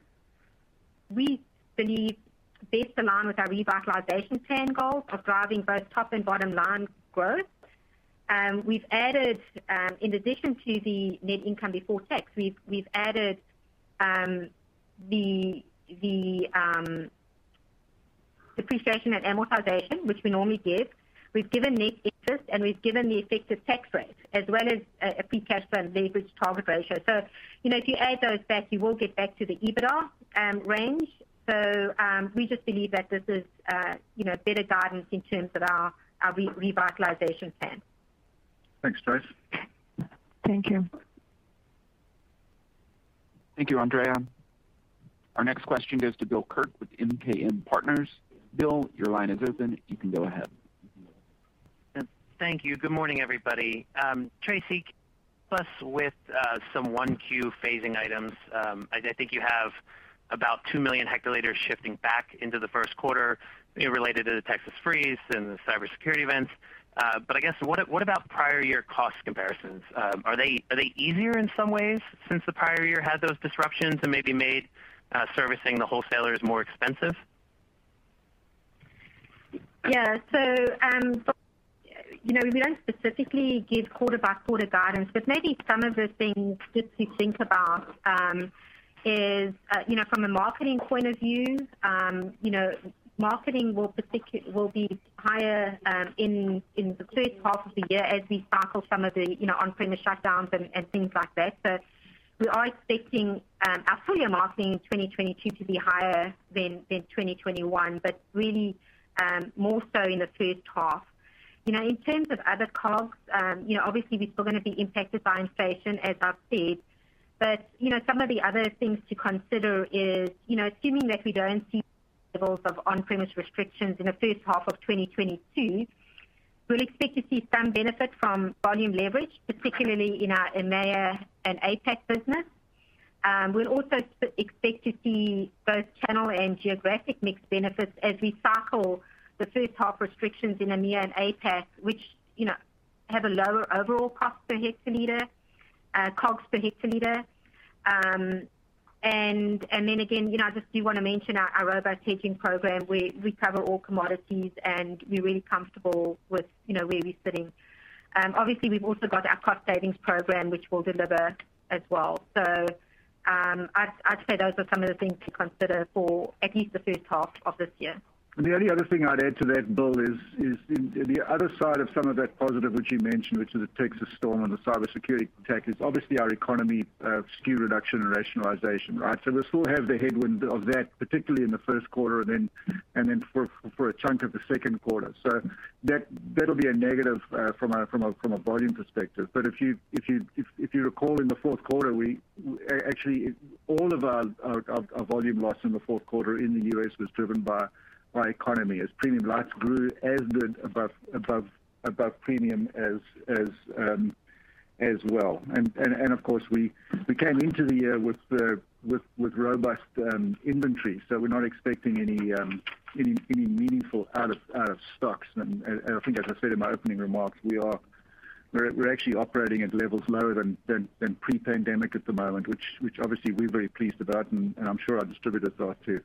We believe best aligned with our revitalization plan goals of driving both top and bottom line growth. Um, we've added, um, in addition to the net income before tax, we've we've added um, the the um, depreciation and amortization, which we normally give. We've given net interest, and we've given the effective tax rate, as well as a, a free cash flow and leverage target ratio. So, you know, if you add those back, you will get back to the EBITDA um, range. So um, we just believe that this is, uh, you know, better guidance in terms of our, our re revitalization plan. Thanks, Trace. Thank you. Thank you, Andrea. Our next question goes to Bill Kirk with M K M Partners. Bill, your line is open. You can go ahead. Thank you. Good morning, everybody. Um, Tracy, plus with uh, some one Q phasing items, um, I, I think you have about two million hectoliters shifting back into the first quarter, you know, related to the Texas freeze and the cybersecurity events. Uh, but I guess what what about prior year cost comparisons? Um, are they are they easier in some ways since the prior year had those disruptions and maybe made uh, servicing the wholesalers more expensive? Yeah. So um, you know, we don't specifically give quarter by quarter guidance, but maybe some of the things just to think about. Um, is, uh, you know, from a marketing point of view, um, you know, marketing will particu- will be higher um, in in the first half of the year as we cycle some of the, you know, on-premise shutdowns and, and things like that. So we are expecting um, our full year marketing in twenty twenty-two to be higher than, than twenty twenty-one, but really um, more so in the first half. You know, in terms of other costs, um, you know, obviously we're still going to be impacted by inflation, as I've said. But, you know, some of the other things to consider is, you know, assuming that we don't see levels of on-premise restrictions in the first half of twenty twenty-two, we'll expect to see some benefit from volume leverage, particularly in our EMEA and APAC business. Um, we'll also expect to see both channel and geographic mix benefits as we cycle the first half restrictions in EMEA and APAC, which, you know, have a lower overall cost per hectoliter. Uh, COGS per hectoliter, um, and and then again, you know, I just do want to mention our, our robust hedging program where we cover all commodities, and we're really comfortable with, you know, where we're sitting. Um, obviously, we've also got our cost savings program, which will deliver as well. So um, I'd, I'd say those are some of the things to consider for at least the first half of this year. And the only other thing I'd add to that, Bill, is is the other side of some of that positive which you mentioned, which is the Texas storm and the cybersecurity attack, is obviously our economy uh, S K U reduction and rationalization, right? So we'll still have the headwind of that, particularly in the first quarter, and then and then for for, for a chunk of the second quarter. So that that'll be a negative uh, from a from a from a volume perspective. But if you if you if, if you recall, in the fourth quarter, we actually all of our, our our volume loss in the fourth quarter in the U S was driven by by economy, as premium lights grew, as did above above above premium as as um, as well, and, and and of course we we came into the year with uh, with with robust um, inventory, so we're not expecting any um, any any meaningful out of out of stocks, and, and I think, as I said in my opening remarks, we are we're, we're actually operating at levels lower than than, than pre-pandemic at the moment, which which obviously we're very pleased about, and, and I'm sure our distributors are too.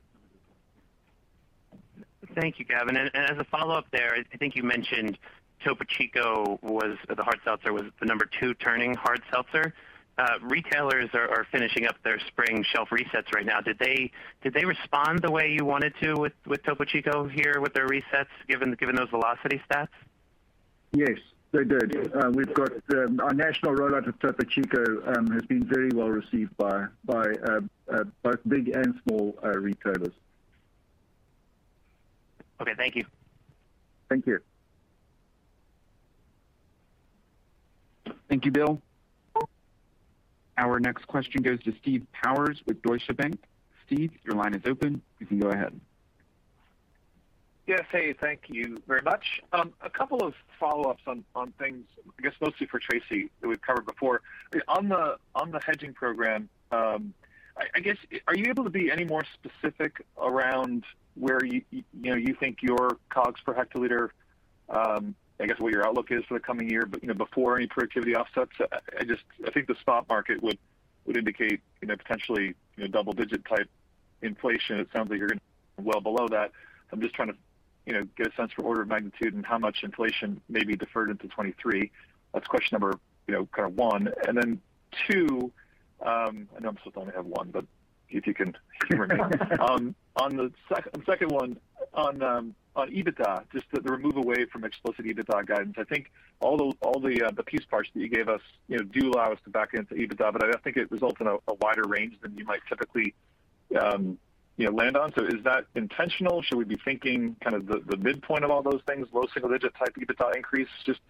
Thank you, Gavin. And, and as a follow-up there, I think you mentioned Topo Chico was, the hard seltzer was the number two turning hard seltzer. Uh, retailers are, are finishing up their spring shelf resets right now. Did they did they respond the way you wanted to with, with Topo Chico here with their resets, given given those velocity stats? Yes, they did. Uh, we've got um, our national rollout of Topo Chico um, has been very well received by by uh, uh, both big and small uh, retailers. Okay, thank you. Thank you. Thank you, Bill. Our next question goes to Steve Powers with Deutsche Bank. Steve, your line is open. You can go ahead. Yes, hey, thank you very much. Um, a couple of follow-ups on, on things, I guess mostly for Tracy, that we've covered before. On the on the hedging program, um, I, I guess, are you able to be any more specific around where you you know you think your COGS per hectoliter, um, I guess what your outlook is for the coming year, but you know before any productivity offsets? I, I just I think the spot market would, would indicate you know potentially you know double digit type inflation, it sounds like you're going to be well below that. I'm just trying to, you know, get a sense for order of magnitude and how much inflation may be deferred into twenty-three. That's question number, you know, kind of one. And then two, um, I know I'm supposed to only have one, but if you can humor me. um, on the sec- second one, on um, on EBITDA, just the, the remove away from explicit EBITDA guidance, I think all the all the uh, the piece parts that you gave us, you know, do allow us to back into EBITDA, but I think it results in a, a wider range than you might typically, um, you know, land on. So is that intentional? Should we be thinking kind of the, the midpoint of all those things, low single digit type EBITDA increase? Just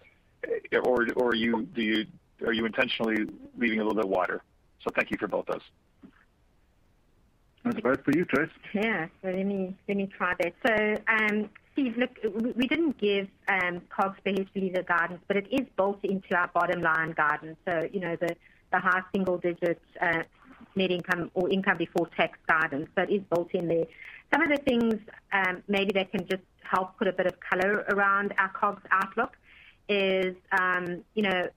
or or are you do you are you intentionally leaving a little bit wider? So thank you for both those. That's right for you, Trace. Yeah, so let me let me try that. So, um, Steve, look, we, we didn't give um, COGS per hectoliter guidance, but it is built into our bottom line guidance. So, you know, the, the high single digit uh, net income or income before tax guidance, so it is built in there. Some of the things um, maybe that can just help put a bit of color around our COGS outlook is, um, you know,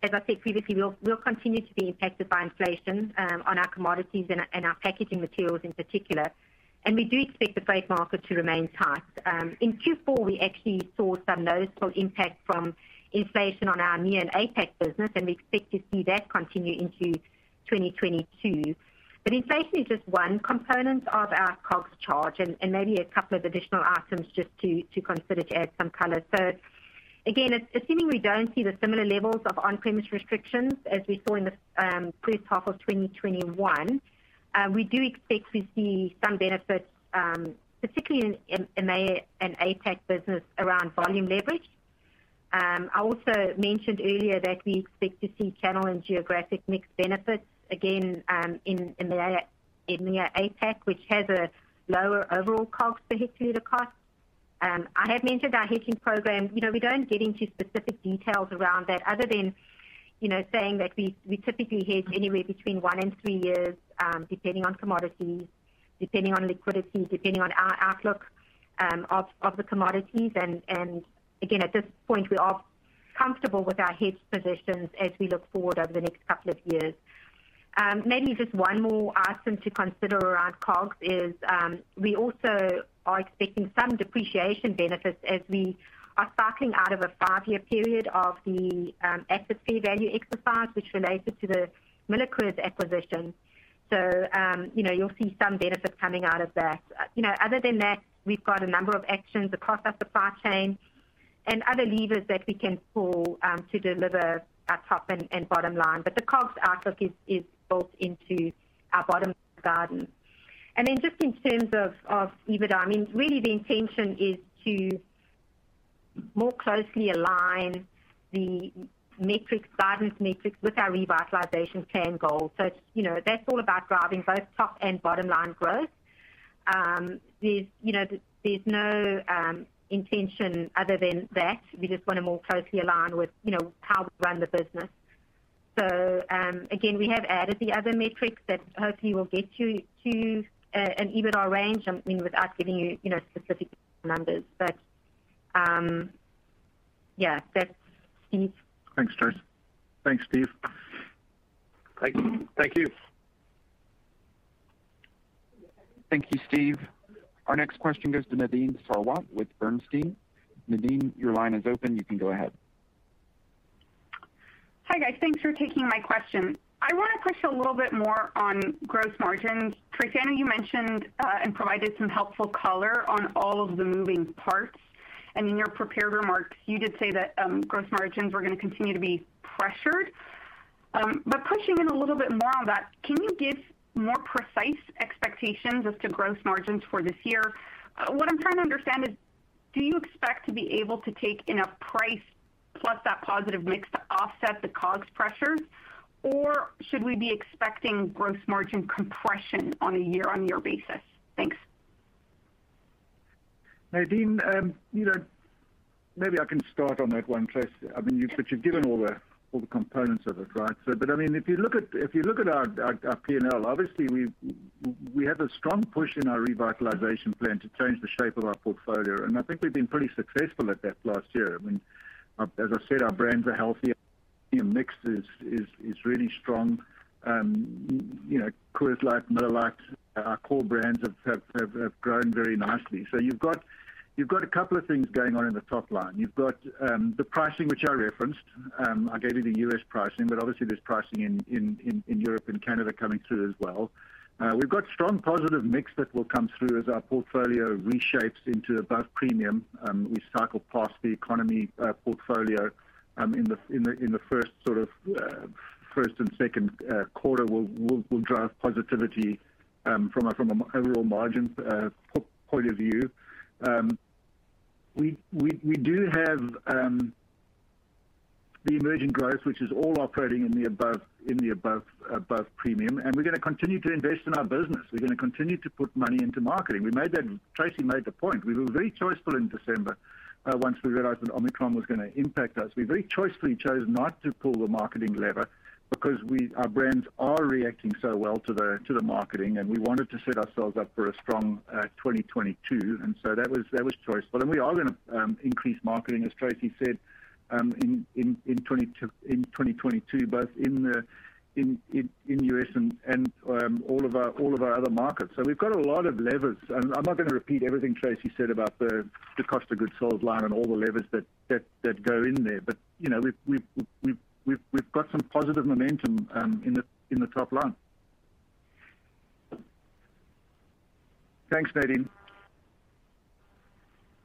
as I said previously, we'll, we'll continue to be impacted by inflation um, on our commodities and, and our packaging materials in particular. And we do expect the freight market to remain tight. Um, in Q four, we actually saw some noticeable impact from inflation on our E M E A and A PAC business, and we expect to see that continue into twenty twenty-two. But inflation is just one component of our COGS charge, and, and maybe a couple of additional items just to, to consider to add some color. So, again, assuming we don't see the similar levels of on-premise restrictions as we saw in the um, first half of twenty twenty-one, uh, we do expect to see some benefits, um, particularly in E M E A and A PAC business around volume leverage. Um, I also mentioned earlier that we expect to see channel and geographic mix benefits, again, um, in E M E A A PAC, which has a lower overall COGS per hectoliter cost. Um, I have mentioned our hedging program. You know, we don't get into specific details around that other than, you know, saying that we, we typically hedge anywhere between one and three years, um, depending on commodities, depending on liquidity, depending on our outlook um, of, of the commodities. And, and, again, at this point, we are comfortable with our hedge positions as we look forward over the next couple of years. Um, maybe just one more item to consider around COGS is um, we also are expecting some depreciation benefits as we are cycling out of a five-year period of the um, asset fair value exercise, which related to the MillerCoors acquisition. So, um, you know, you'll see some benefit coming out of that. You know, other than that, we've got a number of actions across our supply chain and other levers that we can pull um, to deliver our top and, and bottom line. But the COGS outlook is, is built into our bottom garden. And then just in terms of, of EBITDA, I mean, really the intention is to more closely align the metrics, guidance metrics, with our revitalization plan goals. So, it's, you know, that's all about driving both top and bottom line growth. Um, there's, you know, there's no um, intention other than that. We just want to more closely align with, you know, how we run the business. So, um, again, we have added the other metrics that hopefully will get you to Uh, an EBITDA range, I mean, without giving you, you know, specific numbers. But, um, yeah, that's Steve. Thanks, Trace. Thanks, Steve. Thank you. Thank you. Thank you, Steve. Our next question goes to Nadine Sarwat with Bernstein. Nadine, your line is open. You can go ahead. Hi, guys. Thanks for taking my question. I want to push a little bit more on gross margins. Tracy, I know you mentioned uh, and provided some helpful color on all of the moving parts. And in your prepared remarks, you did say that um, gross margins were going to continue to be pressured. Um, but pushing in a little bit more on that, can you give more precise expectations as to gross margins for this year? Uh, what I'm trying to understand is, do you expect to be able to take enough price plus that positive mix to offset the COGS pressures? Or should we be expecting gross margin compression on a year-on-year basis? Thanks. Nadine, um, you know, maybe I can start on that one, Trace. I mean, you, but you've given all the all the components of it, right? So, but I mean, if you look at if you look at our, our, our P and L, obviously we we have a strong push in our revitalization plan to change the shape of our portfolio, and I think we've been pretty successful at that last year. I mean, as I said, our brands are healthy. Mix is, is, is really strong. um, you know, Coors Light, Miller Lite, our core brands have, have, have, have grown very nicely. So you've got you've got a couple of things going on in the top line. You've got um, the pricing, which I referenced. Um, I gave you the U S pricing, but obviously there's pricing in, in, in, in Europe and Canada coming through as well. Uh, we've got strong positive mix that will come through as our portfolio reshapes into above premium. Um, we cycle past the economy uh, portfolio um, in the in the in the first sort of uh, first and second uh, quarter. Will will will drive positivity um, from a, from an overall margin uh, point of view. Um, we we we do have um, the emerging growth, which is all operating in the above in the above above premium, and we're going to continue to invest in our business. We're going to continue to put money into marketing. We made that. Tracy made the point. We were very choiceful in December. Uh, once we realized that Omicron was going to impact us, we very choicefully chose not to pull the marketing lever because we our brands are reacting so well to the to the marketing, and we wanted to set ourselves up for a strong uh, twenty twenty-two. And so that was that was choiceful, and we are going to um, increase marketing, as Tracy said. Um, in in in twenty twenty-two, both in the in in, in U S and and um, all of our all of our other markets. So we've got a lot of levers, and I'm not going to repeat everything Tracy said about the, the cost of goods sold line and all the levers that, that, that go in there. But you know, we've we've we've we've, we've got some positive momentum um, in the in the top line. Thanks, Nadine.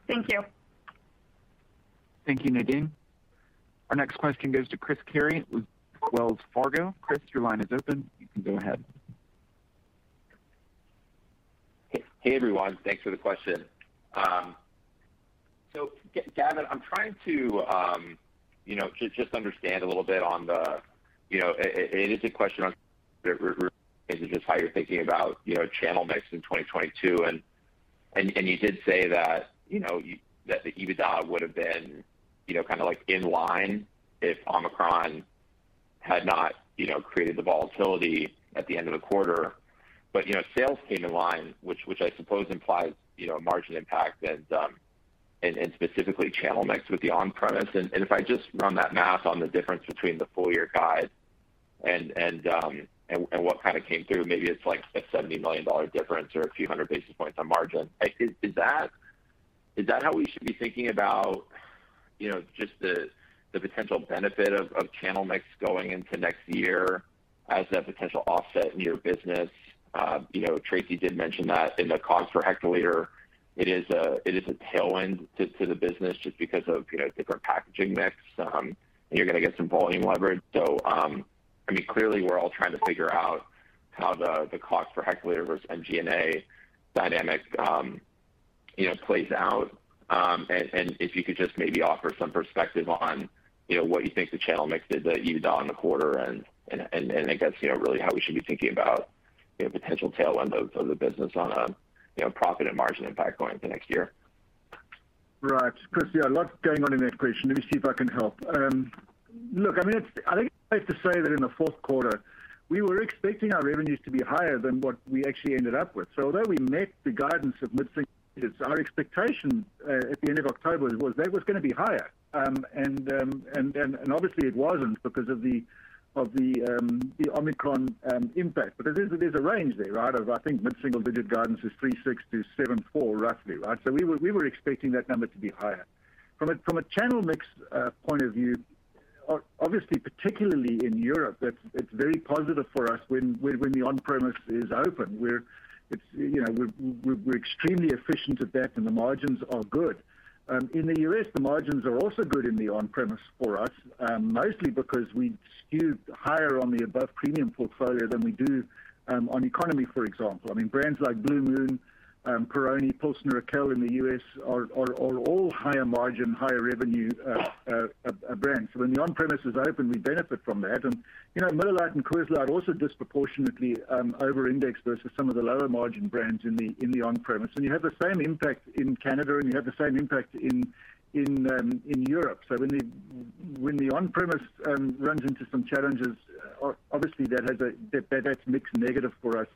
Thank you. Thank you, Nadine. Our next question goes to Chris Carey with Wells Fargo. Chris, your line is open. You can go ahead. Hey, everyone. Thanks for the question. Um, so, Gavin, I'm trying to, um, you know, just, just understand a little bit on the, you know, it, it is a question on just how you're thinking about, you know, channel mix in twenty twenty-two. And, and, and you did say that, you know, you, that the EBITDA would have been, you know, kind of like in line if Omicron had not, you know, created the volatility at the end of the quarter. But, you know, sales came in line, which which I suppose implies, you know, margin impact and um, and, and specifically channel mix with the on-premise. And, and if I just run that math on the difference between the full year guide and and um, and, and what kind of came through, maybe it's like a seventy million dollars difference or a few hundred basis points on margin. Is, is that is that how we should be thinking about, you know, just the the potential benefit of, of channel mix going into next year as that potential offset in your business? Uh, you know, Tracy did mention that in the cost per hectoliter, it is a it is a tailwind to, to the business just because of, you know, different packaging mix, um, and you're going to get some volume leverage. So, um, I mean, clearly we're all trying to figure out how the, the cost per hectoliter versus M G and A dynamic um you know, plays out, um, and, and if you could just maybe offer some perspective on, you know, what you think the channel mix did, the EBITDA in the quarter, and and, and and I guess, you know, really how we should be thinking about, you know, potential tailwind of, of the business on a, you know, profit and margin impact going into next year. Right, Chris. Yeah, a lot going on in that question. Let me see if I can help. Um, look, I mean, it's, I think it's safe to say that in the fourth quarter, we were expecting our revenues to be higher than what we actually ended up with. So although we met the guidance of mid-single, it's our expectation uh, at the end of October was that was going to be higher, um, and, um, and and and obviously it wasn't because of the of the um, the Omicron um, impact. But there's there's a range there, right? Of I think mid-single digit guidance is three six to seven four roughly, right? So we were we were expecting that number to be higher. From a from a channel mix uh, point of view, obviously particularly in Europe, that's it's very positive for us when when, when the on-premise is open. We're It's, you know, we're, we're extremely efficient at that, and the margins are good. Um, in the U S, the margins are also good in the on-premise for us, um, mostly because we skew higher on the above-premium portfolio than we do um, on economy, for example. I mean, brands like Blue Moon, um, Peroni, Pilsner Urquell in the U S are, are, are all higher margin, higher revenue uh, uh, uh, brands. So when the on-premise is open, we benefit from that. And, you know, Miller Lite and Coors Light also disproportionately um, over-index versus some of the lower margin brands in the in the on-premise. And you have the same impact in Canada, and you have the same impact in in um, in Europe. So when the when the on-premise um, runs into some challenges, uh, obviously that has a that, that that's mixed negative for us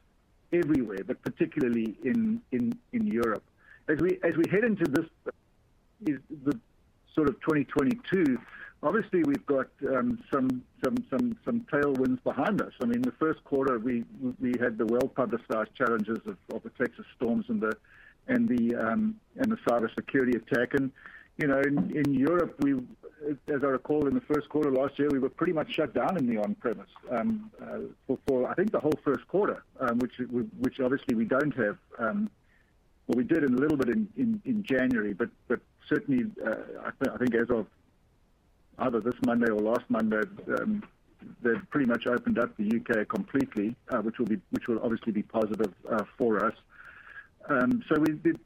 everywhere, but particularly in, in, in Europe. As we as we head into this is the sort of twenty twenty-two, obviously we've got um, some some some some tailwinds behind us. I mean, the first quarter we we had the well-publicized challenges of, of the Texas storms and the and the um, and the cybersecurity attack. And you know, in, in Europe, we, as I recall, in the first quarter last year, we were pretty much shut down in the on-premise um, uh, for, for I think the whole first quarter, um, which which obviously we don't have. Um, well, we did a little bit in, in, in January, but but certainly uh, I, th- I think as of either this Monday or last Monday, um, they've pretty much opened up the U K completely, uh, which will be which will obviously be positive uh, for us. Um, so we did.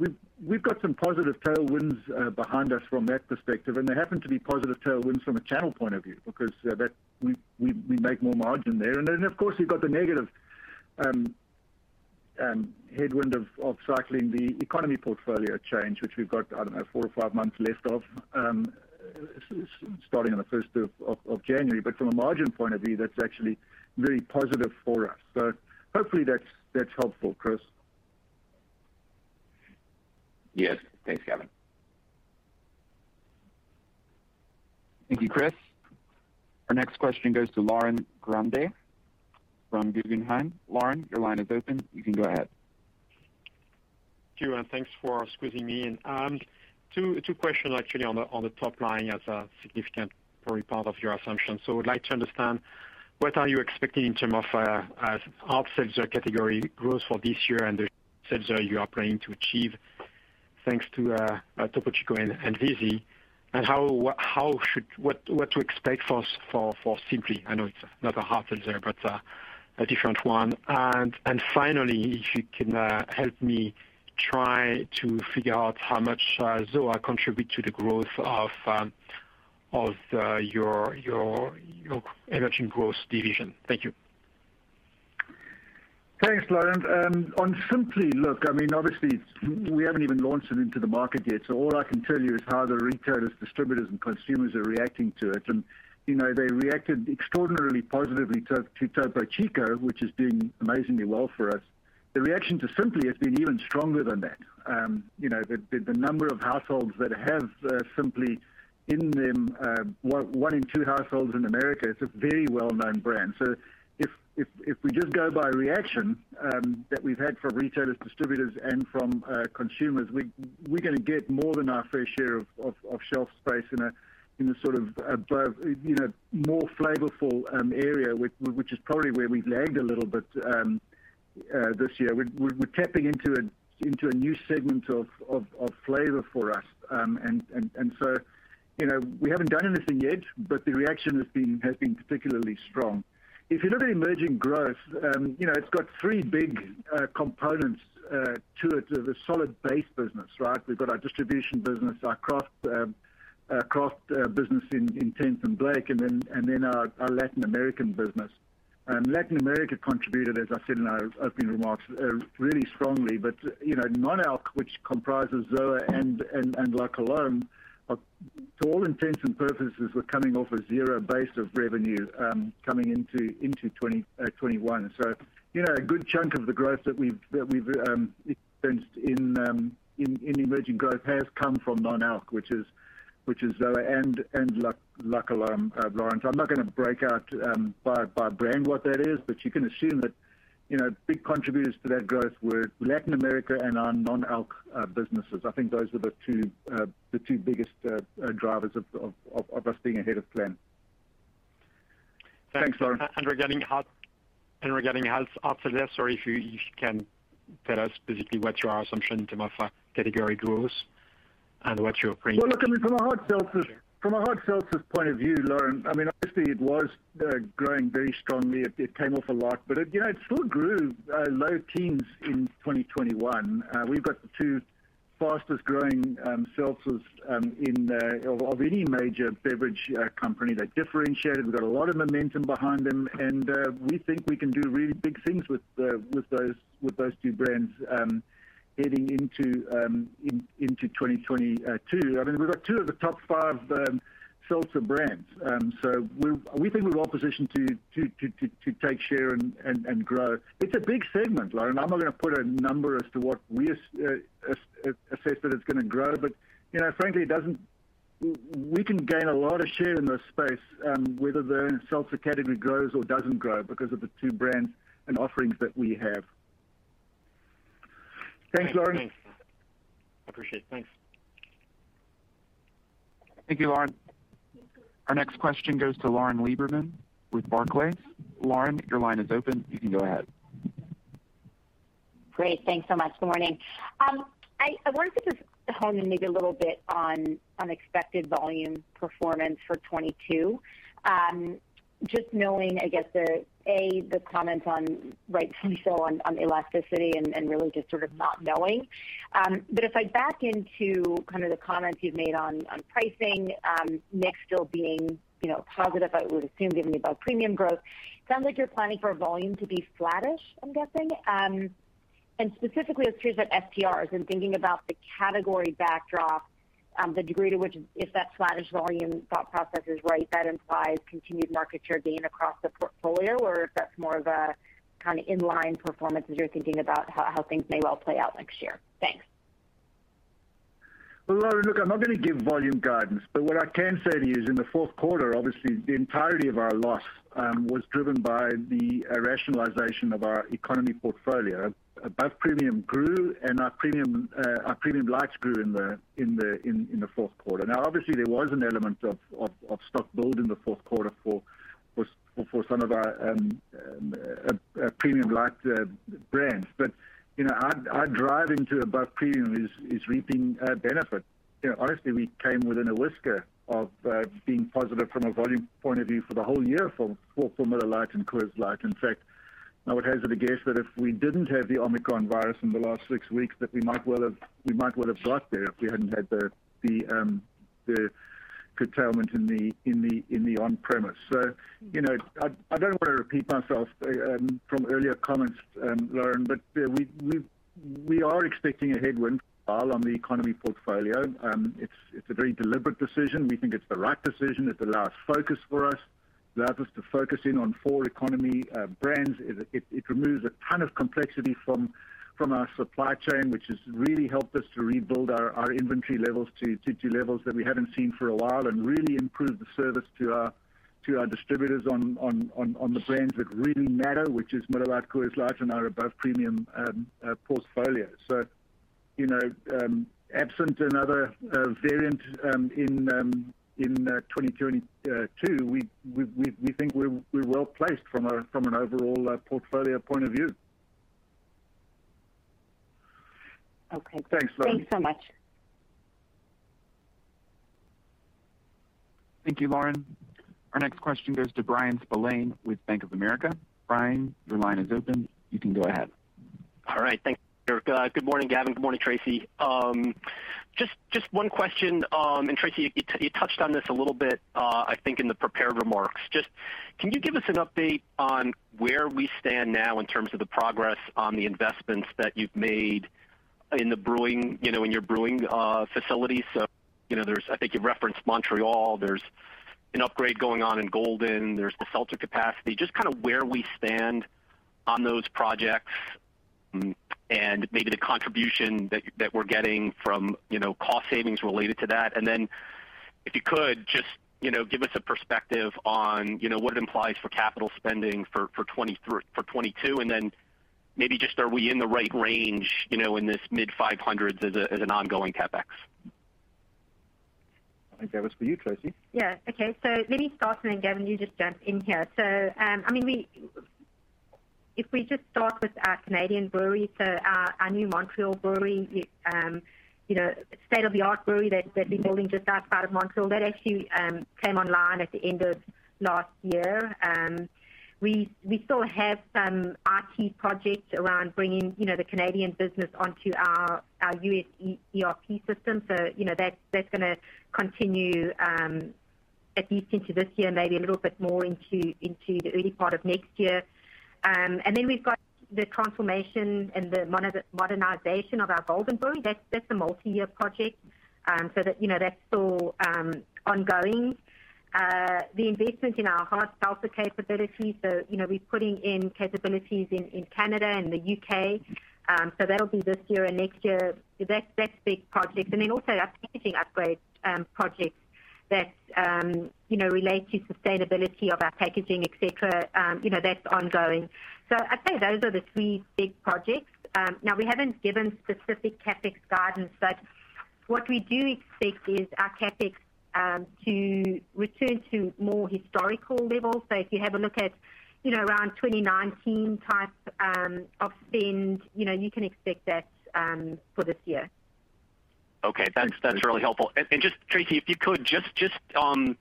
We've, we've got some positive tailwinds uh, behind us from that perspective, and they happen to be positive tailwinds from a channel point of view because uh, that we, we, we make more margin there. And then, of course, we've got the negative um, um, headwind of, of cycling the economy portfolio change, which we've got, I don't know, four or five months left of, um, starting on the first of, of, of January. But from a margin point of view, that's actually very positive for us. So hopefully that's, that's helpful, Chris. Yes. Thanks, Gavin. Thank you, Chris. Our next question goes to Lauren Grande from Guggenheim. Lauren, your line is open. You can go ahead. Thank you, and thanks for squeezing me in. Um, two two questions, actually, on the, on the top line as a significant probably part of your assumption. So I would like to understand what are you expecting in terms of uh, uh, hard seltzer category growth for this year and the seltzer you are planning to achieve thanks to uh, uh, Topo Chico and, and Vizzy, and how wh- how should what what to expect for for for Simply? I know it's not a hard seltzer, but uh, a different one. And and finally, if you can uh, help me try to figure out how much uh, Z O A contribute to the growth of um, of uh, your your your emerging growth division. Thank you. Thanks, Lauren. Um, on Simply, look, I mean, obviously, we haven't even launched it into the market yet, so all I can tell you is how the retailers, distributors, and consumers are reacting to it. And, you know, they reacted extraordinarily positively to, to Topo Chico, which is doing amazingly well for us. The reaction to Simply has been even stronger than that. Um, you know, the, the, the number of households that have uh, Simply in them, uh, one in two households in America, it's a very well-known brand. So if If, if we just go by reaction um, that we've had from retailers, distributors, and from uh, consumers, we, we're going to get more than our fair share of, of, of shelf space in a in the sort of above, you know, more flavorful um, area, which, which is probably where we've lagged a little bit um, uh, this year. We're, we're tapping into a into a new segment of, of, of flavor for us, um, and, and and so you know we haven't done anything yet, but the reaction has been has been particularly strong. If you look at emerging growth, um, you know, it's got three big uh, components uh, to it, of a solid base business, right? We've got our distribution business, our craft uh, uh, craft uh, business in, in Tenth and Blake, and then and then our, our Latin American business. Um, Latin America contributed, as I said in our opening remarks, uh, really strongly. But, you know, non-alc, which comprises Z O A and, and, and Luckalum, to all intents and purposes, we're coming off a zero base of revenue um, coming into into twenty twenty-one. So, you know, a good chunk of the growth that we've that we've um, experienced in, um, in in emerging growth has come from non-alc, which is which is Z O A and and Luckalum, uh, Lawrence. I'm not going to break out um, by by brand what that is, but you can assume that you know big contributors to that growth were Latin America and our non-alc uh, businesses. I think those were the two uh, the two biggest uh, uh, drivers of, of, of, of us being ahead of plan. Thanks, Thanks Lauren. And regarding hard and regarding hard seltzer, sorry if you if you can tell us basically what your assumption in terms of category growth and what you're bringing. Well, look, I mean, from a hard seltzer. From a hard seltzer's point of view, Lauren, I mean, obviously it was uh, growing very strongly. It, it came off a lot, but it, you know, it still grew uh, low teens in twenty twenty-one. Uh, we've got the two fastest growing um, seltzers um, in uh, of, of any major beverage uh, company. They're differentiated. We've got a lot of momentum behind them, and uh, we think we can do really big things with uh, with those with those two brands. Um, heading into um, in, into twenty twenty-two. I mean, we've got two of the top five um, seltzer brands. Um, so we we think we're well positioned to to, to, to, to take share and, and, and grow. It's a big segment, Lauren. I'm not going to put a number as to what we uh, assess that it's going to grow, but, you know, frankly, it doesn't we can gain a lot of share in this space, um, whether the seltzer category grows or doesn't grow, because of the two brands and offerings that we have. Thanks, thanks Lauren. Thanks. I appreciate it. Thanks. Thank you, Lauren. Our next question goes to Lauren Lieberman with Barclays. Lauren, your line is open. You can go ahead. Great. Thanks so much. Good morning. Um, I, I wanted to just hone in maybe a little bit on unexpected volume performance for twenty-two. Um, just knowing, I guess, the A, the comment on, rightfully so, on, on elasticity and, and really just sort of not knowing. Um, but if I back into kind of the comments you've made on, on pricing, um, mix still being, you know, positive, I would assume, given the above premium growth, it sounds like you're planning for volume to be flattish, I'm guessing. Um, and specifically, I was curious about S T Rs and thinking about the category backdrop, um, the degree to which, if that flattish volume thought process is right, that implies continued market share gain across the portfolio, or if that's more of a kind of in-line performance as you're thinking about how, how things may well play out next year. Thanks. Well, Lauren, look, I'm not going to give volume guidance, but what I can say to you is in the fourth quarter, obviously, the entirety of our loss um, was driven by the uh, rationalization of our economy portfolio. Above premium grew, and our premium uh, our premium lights grew in the in the in, in the fourth quarter. Now, obviously, there was an element of, of, of stock build in the fourth quarter for for, for some of our um, um, uh, uh, premium light uh, brands, but. You know, our, our drive into above premium is, is reaping uh, benefit. You know, honestly, we came within a whisker of uh, being positive from a volume point of view for the whole year for, for, for Miller Lite and Coors Light. In fact, I would hazard a guess that if we didn't have the Omicron virus in the last six weeks, that we might well have we might well have got there if we hadn't had the the um, the curtailment in the in the in the on-premise. So, you know, I, I don't want to repeat myself um, from earlier comments, um, Lauren, but uh, we we we are expecting a headwind on the economy portfolio. Um, it's it's a very deliberate decision. We think it's the right decision. It allows focus for us. It allows us to focus in on four economy uh, brands. It, it it removes a ton of complexity from. from our supply chain, which has really helped us to rebuild our, our inventory levels to, to, to levels that we haven't seen for a while, and really improve the service to our to our distributors on on, on, on the brands that really matter, which is Miller Lite, Coors Light, and our above premium um, uh, portfolio. So, you know, um, absent another uh, variant um, in um, in uh, twenty twenty-two, we we we think we're we're well placed from a from an overall uh, portfolio point of view. Okay. Thanks, Lauren. Thanks so much. Thank you, Lauren. Our next question goes to Brian Spillane with Bank of America. Brian, your line is open. You can go ahead. All right. Thanks, Eric. Uh, good morning, Gavin. Good morning, Tracy. Um, just just one question, um, and Tracy, you, t- you touched on this a little bit, uh, I think, in the prepared remarks. Just can you give us an update on where we stand now in terms of the progress on the investments that you've made in the brewing, you know, in your brewing uh, facilities? So, you know, there's, I think you referenced Montreal, there's an upgrade going on in Golden, there's the seltzer capacity, just kind of where we stand on those projects, and maybe the contribution that, that we're getting from, you know, cost savings related to that. And then if you could just, you know, give us a perspective on, you know, what it implies for capital spending for, for twenty-three, for twenty-two, and then maybe just are we in the right range, you know, in this mid five hundreds as, a, as an ongoing CapEx? I think that was for you, Tracy. Yeah, okay. So let me start, and then, Gavin, you just jump in here. So, um, I mean, we if we just start with our Canadian brewery, so our, our new Montreal brewery, um, you know, state-of-the-art brewery that, that we're building just outside of Montreal, that actually um, came online at the end of last year. Um We we still have some I T projects around bringing, you know, the Canadian business onto our, our U S E R P system. So, you know, that, that's going to continue um, at least into this year, maybe a little bit more into into the early part of next year. Um, and then we've got the transformation and the modernization of our Golden Brewery. That's, that's a multi-year project. Um, so, that you know, that's still um, ongoing. Uh, the investment in our hard seltzer capabilities, so, you know, we're putting in capabilities in, in Canada and the U K, um, so that'll be this year and next year. That, that's big projects. And then also our packaging upgrade um, projects that um, you know relate to sustainability of our packaging, et cetera. Um, you know that's ongoing. So I'd say those are the three big projects. Um, now we haven't given specific CapEx guidance, but what we do expect is our CapEx um, to return to more historical levels. So if you have a look at you know, around twenty nineteen type um, of spend, you know, you can expect that um, for this year. Okay, that's that's really helpful. And, and just, Tracy, if you could, just, just um,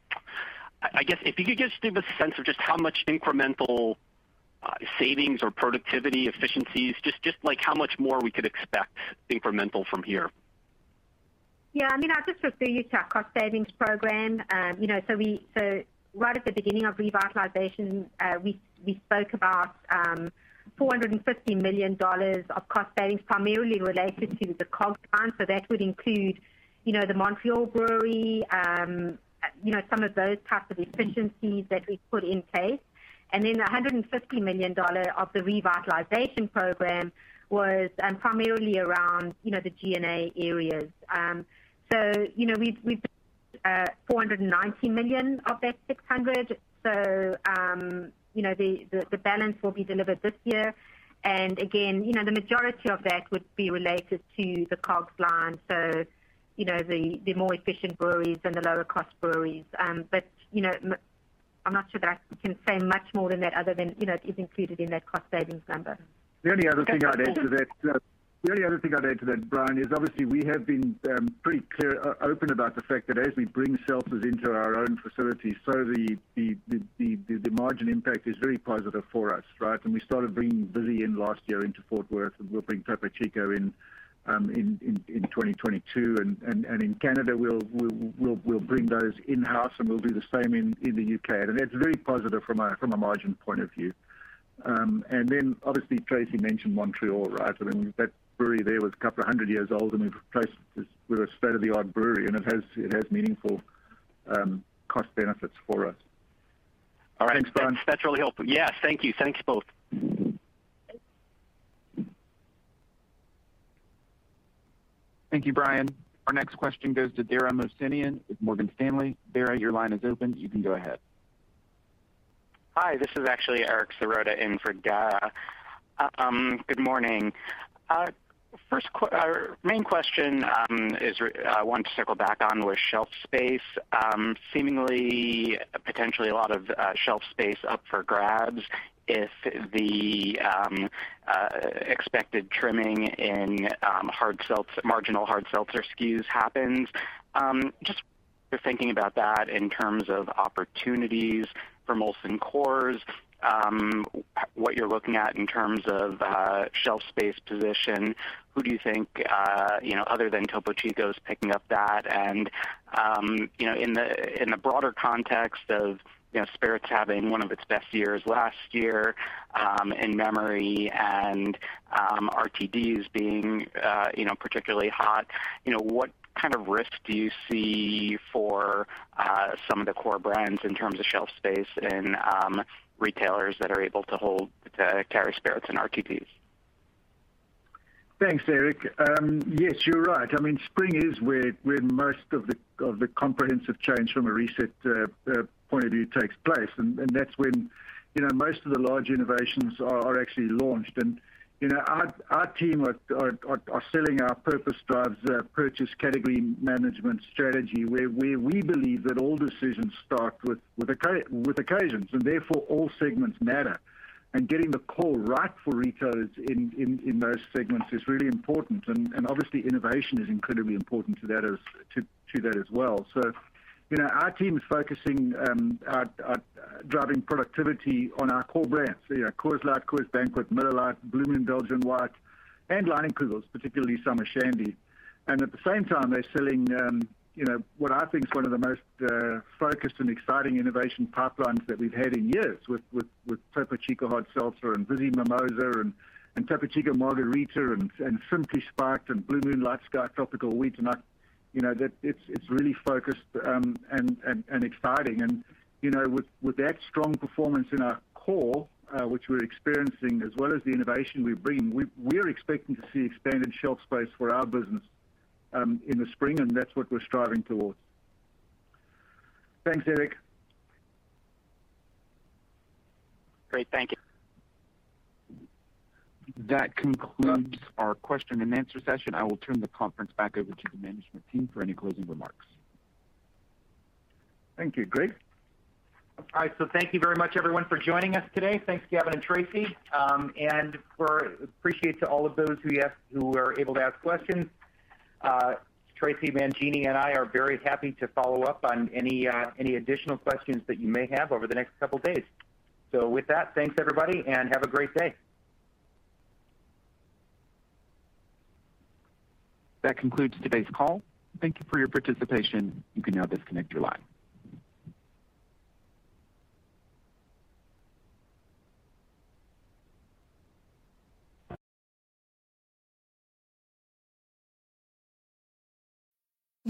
I guess, if you could just give us a sense of just how much incremental uh, savings or productivity efficiencies, just, just like how much more we could expect incremental from here. Yeah, I mean, I'll just refer you to our cost savings program. Um, you know, so we, so, right at the beginning of revitalization, uh, we we spoke about um, four hundred fifty million dollars of cost savings, primarily related to the C O G line. So that would include, you know, the Montreal brewery, um, you know, some of those types of efficiencies that we put in place, and then one hundred fifty million dollars of the revitalization program was um, primarily around, you know, the G and A areas. Um, so you know, we've we've. Uh, four hundred ninety million of that six hundred. So, um, you know, the, the, the balance will be delivered this year. And again, you know, the majority of that would be related to the C O G S line. So, you know, the, the more efficient breweries and the lower cost breweries. Um, but, you know, I'm not sure that I can say much more than that other than, you know, it is included in that cost savings number. The only other thing I'd add to that, uh, The only other thing I'd add to that, Brian, is obviously we have been um, pretty clear, uh, open about the fact that as we bring seltzers into our own facilities, so the the, the, the the margin impact is very positive for us, right? And we started bringing Vizzy in last year into Fort Worth, and we'll bring Topo Chico in um, in, in in twenty twenty-two, and, and, and in Canada we'll we'll we'll, we'll bring those in house, and we'll do the same in, in the U K, and that's very positive from a from a margin point of view. Um, and then obviously Tracy mentioned Montreal, right? I mean that brewery there was a couple of hundred years old, and we've replaced it with a state-of-the-art brewery, and it has it has meaningful um, cost benefits for us. All right, thanks, Brian. That's, that's really helpful. Yes, thank you. Thanks both. Thank you, Brian. Our next question goes to Dara Mohsenian with Morgan Stanley. Dara, your line is open. You can go ahead. Hi, this is actually Eric Sirota in for Dara. Um, good morning. Uh, first, our main question um, is uh, I wanted to circle back on was shelf space. Um, seemingly, potentially a lot of uh, shelf space up for grabs if the um, uh, expected trimming in um, hard seltzer, marginal hard seltzer S K Us happens. Um, just thinking about that in terms of opportunities for Molson Coors. Um, what you're looking at in terms of uh, shelf space position. Who do you think, uh, you know, other than Topo Chico's picking up that? And, um, you know, in the in the broader context of, you know, spirits having one of its best years last year um, in memory and um, R T Ds being, uh, you know, particularly hot, you know, what kind of risk do you see for uh, some of the core brands in terms of shelf space and um, retailers that are able to hold, to carry spirits and R T Ds? Thanks, Eric. Um, yes, you're right. I mean, spring is where where most of the of the comprehensive change from a reset uh, uh, point of view takes place, and, and that's when, you know, most of the large innovations are, are actually launched. And you know, our, our team are, are, are selling our Purpose Drives uh, purchase category management strategy, where, where we believe that all decisions start with with, with occasions, and therefore all segments matter. And getting the call right for retailers in, in, in those segments is really important, and, and obviously innovation is incredibly important to that as to, to that as well. So, you know, our team is focusing um, our, our driving productivity on our core brands. So, you know, Coors Light, Coors Banquet, Miller Lite, Blue Moon Belgian White, and Leinenkugel's, particularly Summer Shandy. And at the same time, they're selling, um, you know, what I think is one of the most uh, focused and exciting innovation pipelines that we've had in years, with with, with Topo Chica Hard Seltzer and Vizzy Mimosa and, and Topo Chico Margarita and, and Simply Spiked and Blue Moon Light Sky Tropical Wheat, and I You know that it's it's really focused um, and, and and exciting, and you know with, with that strong performance in our core, uh, which we're experiencing, as well as the innovation we bring, we we're expecting to see expanded shelf space for our business um, in the spring, and that's what we're striving towards. Thanks, Eric. Great. Thank you. That concludes our question and answer session. I will turn the conference back over to the management team for any closing remarks. Thank you, Greg. All right, so thank you very much, everyone, for joining us today. Thanks, Gavin and Tracy, um, and for appreciate to all of those who asked, who are able to ask questions. Uh, Tracy Mangini and I are very happy to follow up on any uh, any additional questions that you may have over the next couple of days. So with that, thanks, everybody, and have a great day. That concludes today's call. Thank you for your participation. You can now disconnect your line.